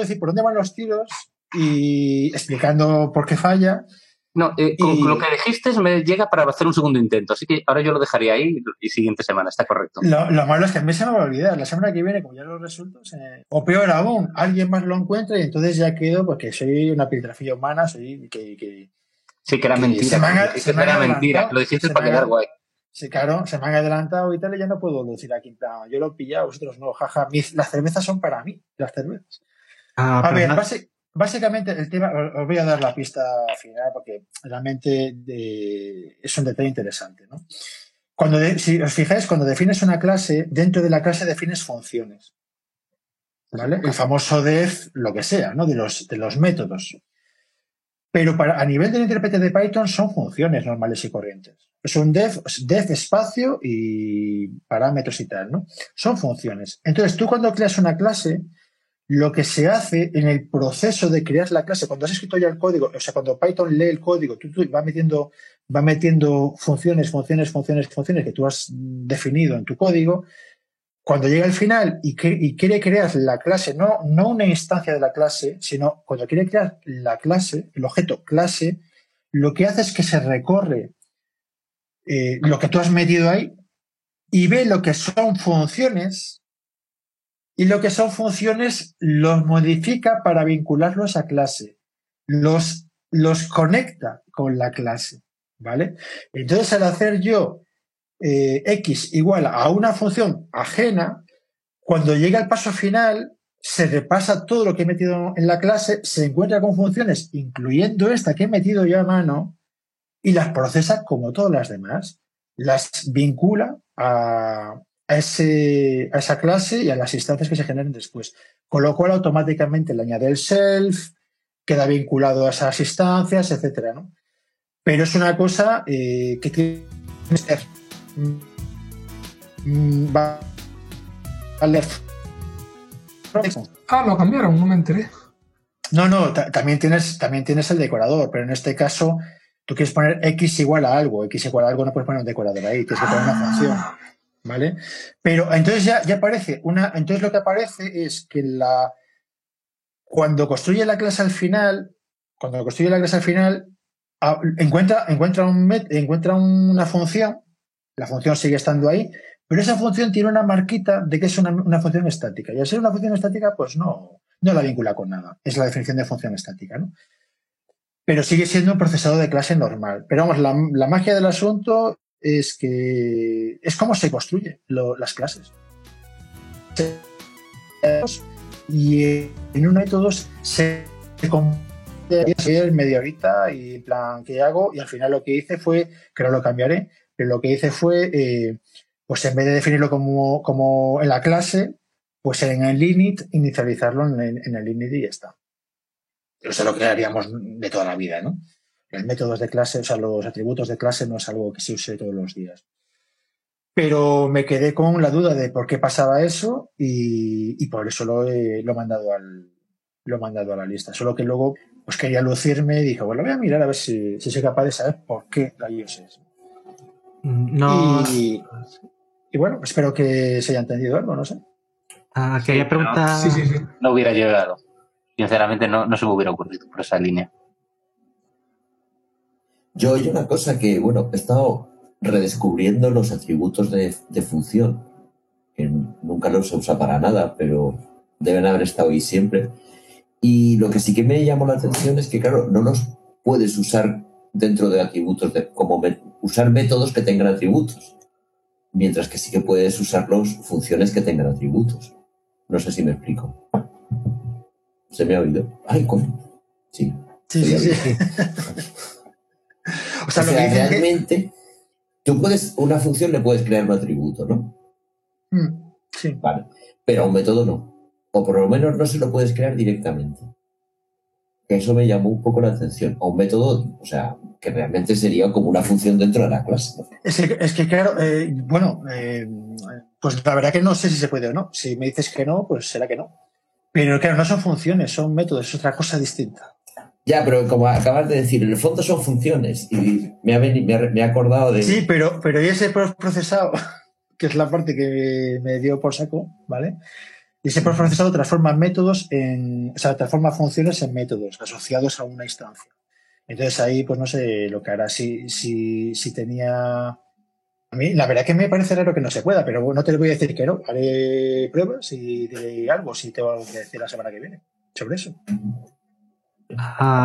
decir por dónde van los tiros y explicando por qué falla. No, con lo que dijiste me llega para hacer un segundo intento, así que ahora yo lo dejaría ahí y siguiente semana, está correcto. Lo malo es que a mí se me va a olvidar, la semana que viene, como ya lo resuelto, o peor aún, alguien más lo encuentra y entonces ya quedo, porque soy una piltrafilla humana, sí, que era mentira. Lo dijiste para quedar guay. Sí, claro, se me han adelantado y tal, y ya no puedo decir aquí, yo lo he pillado, vosotros no, jaja, las cervezas son para mí, las cervezas. A ver, básicamente el tema, os voy a dar la pista final porque realmente es un detalle interesante, ¿no? Si os fijáis, cuando defines una clase, dentro de la clase defines funciones, ¿vale? El famoso def, lo que sea, ¿no? De los métodos. Pero a nivel del intérprete de Python son funciones normales y corrientes. Es un def espacio y parámetros y tal, ¿no? Son funciones. Entonces tú cuando creas una clase, lo que se hace en el proceso de crear la clase, cuando has escrito ya el código, o sea, cuando Python lee el código, tú va metiendo funciones que tú has definido en tu código. Cuando llega al final y quiere crear la clase, no una instancia de la clase, sino cuando quiere crear la clase, el objeto clase, lo que hace es que se recorre lo que tú has metido ahí y ve lo que son funciones. Y lo que son funciones los modifica para vincularlos a clase. Los conecta con la clase, ¿vale? Entonces, al hacer yo X igual a una función ajena, cuando llega al paso final, se repasa todo lo que he metido en la clase, se encuentra con funciones, incluyendo esta que he metido yo a mano, y las procesa como todas las demás. Las vincula a esa clase y a las instancias que se generen después. Con lo cual, automáticamente le añade el self, queda vinculado a esas instancias, etcétera, ¿no? Pero es una cosa que tiene que ser lo cambiaron, no me enteré. No, también tienes el decorador, pero en este caso tú quieres poner X igual a algo, no puedes poner un decorador ahí, tienes que poner una función. ¿Vale? Pero entonces ya aparece una. Entonces lo que aparece es que cuando construye la clase al final, encuentra una función, la función sigue estando ahí, pero esa función tiene una marquita de que es una función estática. Y al ser una función estática, pues no la vincula con nada. Es la definición de función estática, ¿no? Pero sigue siendo un procesado de clase normal. Pero vamos, la magia del asunto es que es como se construyen las clases. Y en un método se comparte media horita y en plan, ¿qué hago? Y al final lo que hice fue, creo que lo cambiaré, pero lo que hice fue pues en vez de definirlo como en la clase, pues en el init, inicializarlo en el init y ya está. Eso es lo que haríamos de toda la vida, ¿no? Los métodos de clase, o sea, los atributos de clase no es algo que se use todos los días. Pero me quedé con la duda de por qué pasaba eso y por eso lo he mandado a la lista. Solo que luego pues quería lucirme y dije, bueno, voy a mirar a ver si soy capaz de saber por qué la usé. No. Y bueno, espero que se haya entendido algo, no sé. Ah, quería preguntar... No, sí. No hubiera llegado. Sinceramente no se me hubiera ocurrido por esa línea. Yo hay una cosa que, bueno, he estado redescubriendo los atributos de función, que nunca los usa para nada, pero deben haber estado ahí siempre. Y lo que sí que me llamó la atención es que, claro, no los puedes usar dentro de atributos, usar métodos que tengan atributos, mientras que sí que puedes usarlos funciones que tengan atributos. No sé si me explico. ¿Se me ha oído? ¡Ay, coño! Sí. Sí. O sea, realmente, tú puedes, una función le puedes crear un atributo, ¿no? Sí. Vale. Pero a un método no. O por lo menos no se lo puedes crear directamente. Eso me llamó un poco la atención. A un método, o sea, que realmente sería como una función dentro de la clase. Es que claro, pues la verdad que no sé si se puede o no. Si me dices que no, pues será que no. Pero claro, no son funciones, son métodos, es otra cosa distinta. Ya, pero como acabas de decir, en el fondo son funciones y me ha acordado de... Sí, pero ese procesado, que es la parte que me dio por saco, ¿vale? Y ese procesado transforma métodos en... O sea, transforma funciones en métodos asociados a una instancia. Entonces ahí, pues no sé lo que hará. Si tenía... A mí la verdad es que me parece raro que no se pueda, pero no te voy a decir que no. Haré pruebas y diré algo, si tengo algo que decir la semana que viene sobre eso.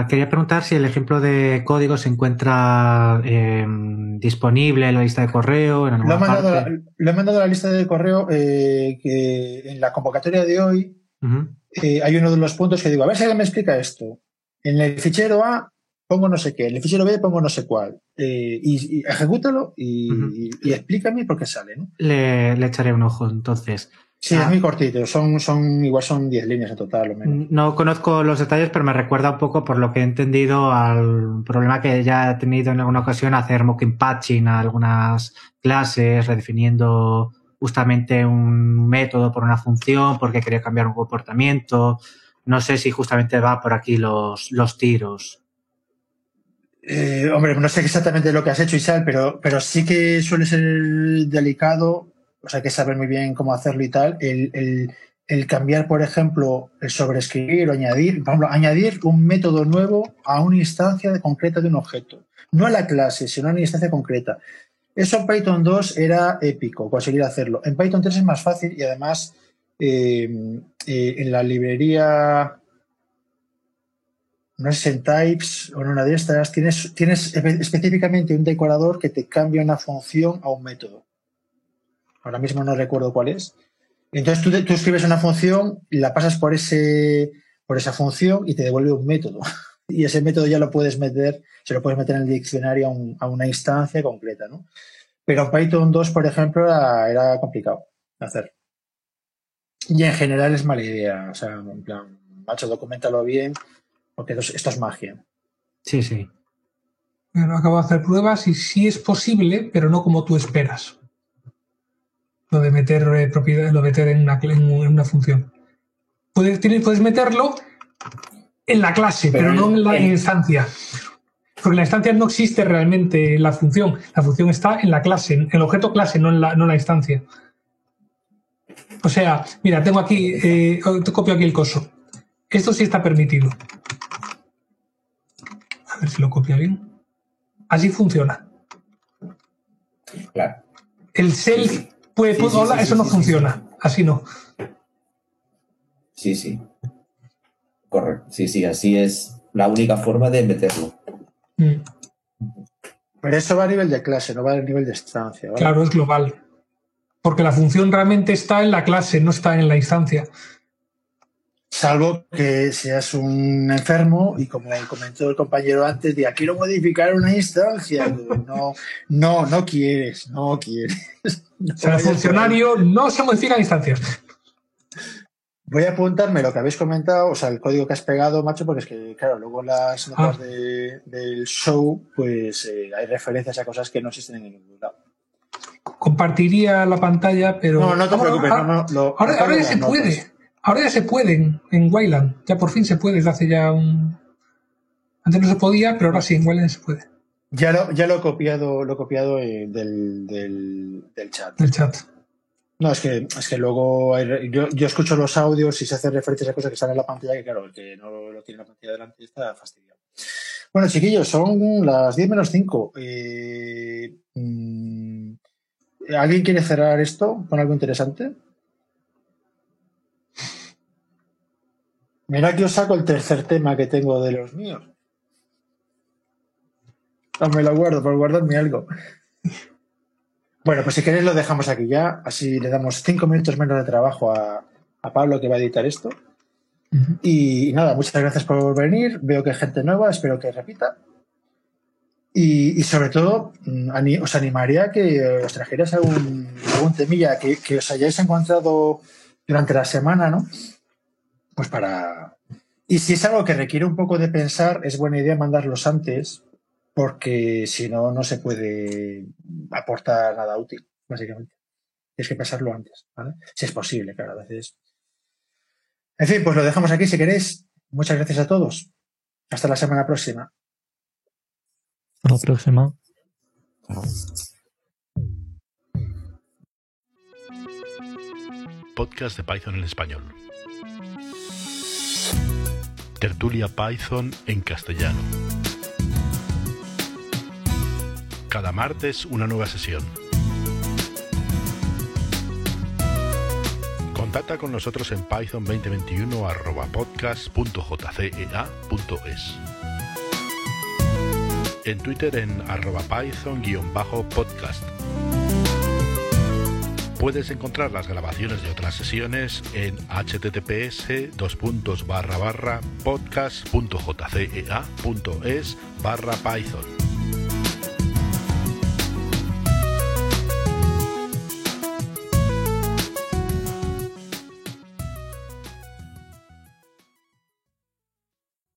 Quería preguntar si el ejemplo de código se encuentra disponible en la lista de correo. En alguna parte. Lo he mandado a la lista de correo que en la convocatoria de hoy. Uh-huh. Hay uno de los puntos que digo, a ver si alguien me explica esto. En el fichero A pongo no sé qué, en el fichero B pongo no sé cuál. Y ejecútalo y explícame por qué sale, ¿no? Le echaré un ojo entonces. Sí, es muy cortito, igual son 10 líneas en total, o menos. No conozco los detalles, pero me recuerda un poco, por lo que he entendido, al problema que ya he tenido en alguna ocasión, hacer mocking patching a algunas clases, redefiniendo justamente un método por una función, porque quería cambiar un comportamiento. No sé si justamente va por aquí los tiros. Hombre, no sé exactamente lo que has hecho, Isal, pero sí que suele ser delicado. O sea, hay que saber muy bien cómo hacerlo y tal. El cambiar, por ejemplo, el sobreescribir o añadir, por ejemplo, añadir un método nuevo a una instancia concreta de un objeto. No a la clase, sino a una instancia concreta. Eso en Python 2 era épico, conseguir hacerlo. En Python 3 es más fácil y además en la librería, no sé, en Types o en una de estas, tienes específicamente un decorador que te cambia una función a un método. Ahora mismo no recuerdo cuál es. Entonces tú escribes una función, la pasas por esa función y te devuelve un método. Y ese método ya se lo puedes meter en el diccionario a una instancia concreta, ¿no? Pero en Python 2, por ejemplo, era complicado de hacer. Y en general es mala idea. O sea, en plan, macho, documentalo bien, porque esto es magia. Sí. Bueno, acabo de hacer pruebas y sí es posible, pero no como tú esperas. Lo de meter propiedades, lo de meter en una función. Puedes meterlo en la clase, pero no en la instancia. Porque en la instancia no existe realmente la función. La función está en la clase, en el objeto clase, no en la instancia. O sea, mira, tengo aquí, te copio aquí el coso. Esto sí está permitido. A ver si lo copio bien. Así funciona. Claro. El self... Pues eso no funciona. Sí. Así no. Sí. Correcto. Sí, así es la única forma de meterlo. Pero eso va a nivel de clase, no va a nivel de instancia, ¿vale? Claro, es global. Porque la función realmente está en la clase, no está en la instancia. Salvo que seas un enfermo y, como comentó el compañero antes, diga, quiero modificar una instancia. No quieres, no quieres. No, ser funcionario, no se modifican instancias. Voy a apuntarme lo que habéis comentado, o sea, el código que has pegado, macho, porque es que, claro, luego las notas del show, pues hay referencias a cosas que no existen en ningún lado. Compartiría la pantalla, pero... No, no te preocupes. Ahora ya se puede. Ahora ya se pueden en Wayland. Ya por fin se puede desde hace ya un... Antes no se podía, pero ahora sí, en Wayland se puede. Ya lo he copiado, del chat. Del chat. No, es que luego yo escucho los audios y se hacen referencias a cosas que están en la pantalla, que claro, el que no lo tiene en la pantalla delante está fastidiado. Bueno, chiquillos, son las 10:05. ¿Alguien quiere cerrar esto con algo interesante? Mirad que os saco el tercer tema que tengo de los míos. No, me lo guardo, por guardarme algo. Bueno, pues si queréis lo dejamos aquí ya, así le damos 5 minutos menos de trabajo a Pablo, que va a editar esto. Uh-huh. Y nada, muchas gracias por venir, veo que hay gente nueva, espero que repita. Y sobre todo, os animaría a que os trajerais algún temilla que os hayáis encontrado durante la semana, ¿no? Pues para... Y si es algo que requiere un poco de pensar, es buena idea mandarlos antes, porque si no, no se puede aportar nada útil, básicamente. Tienes que pensarlo antes, ¿vale? Si es posible, claro, a veces. En fin, pues lo dejamos aquí si queréis. Muchas gracias a todos. Hasta la semana próxima. Hasta la próxima. Podcast de Python en español. Tertulia Python en castellano. Cada martes una nueva sesión. Contacta con nosotros en python2021@podcast.jcea.es. En Twitter en @python_podcast. Puedes encontrar las grabaciones de otras sesiones en https://podcast.jcea.es/python.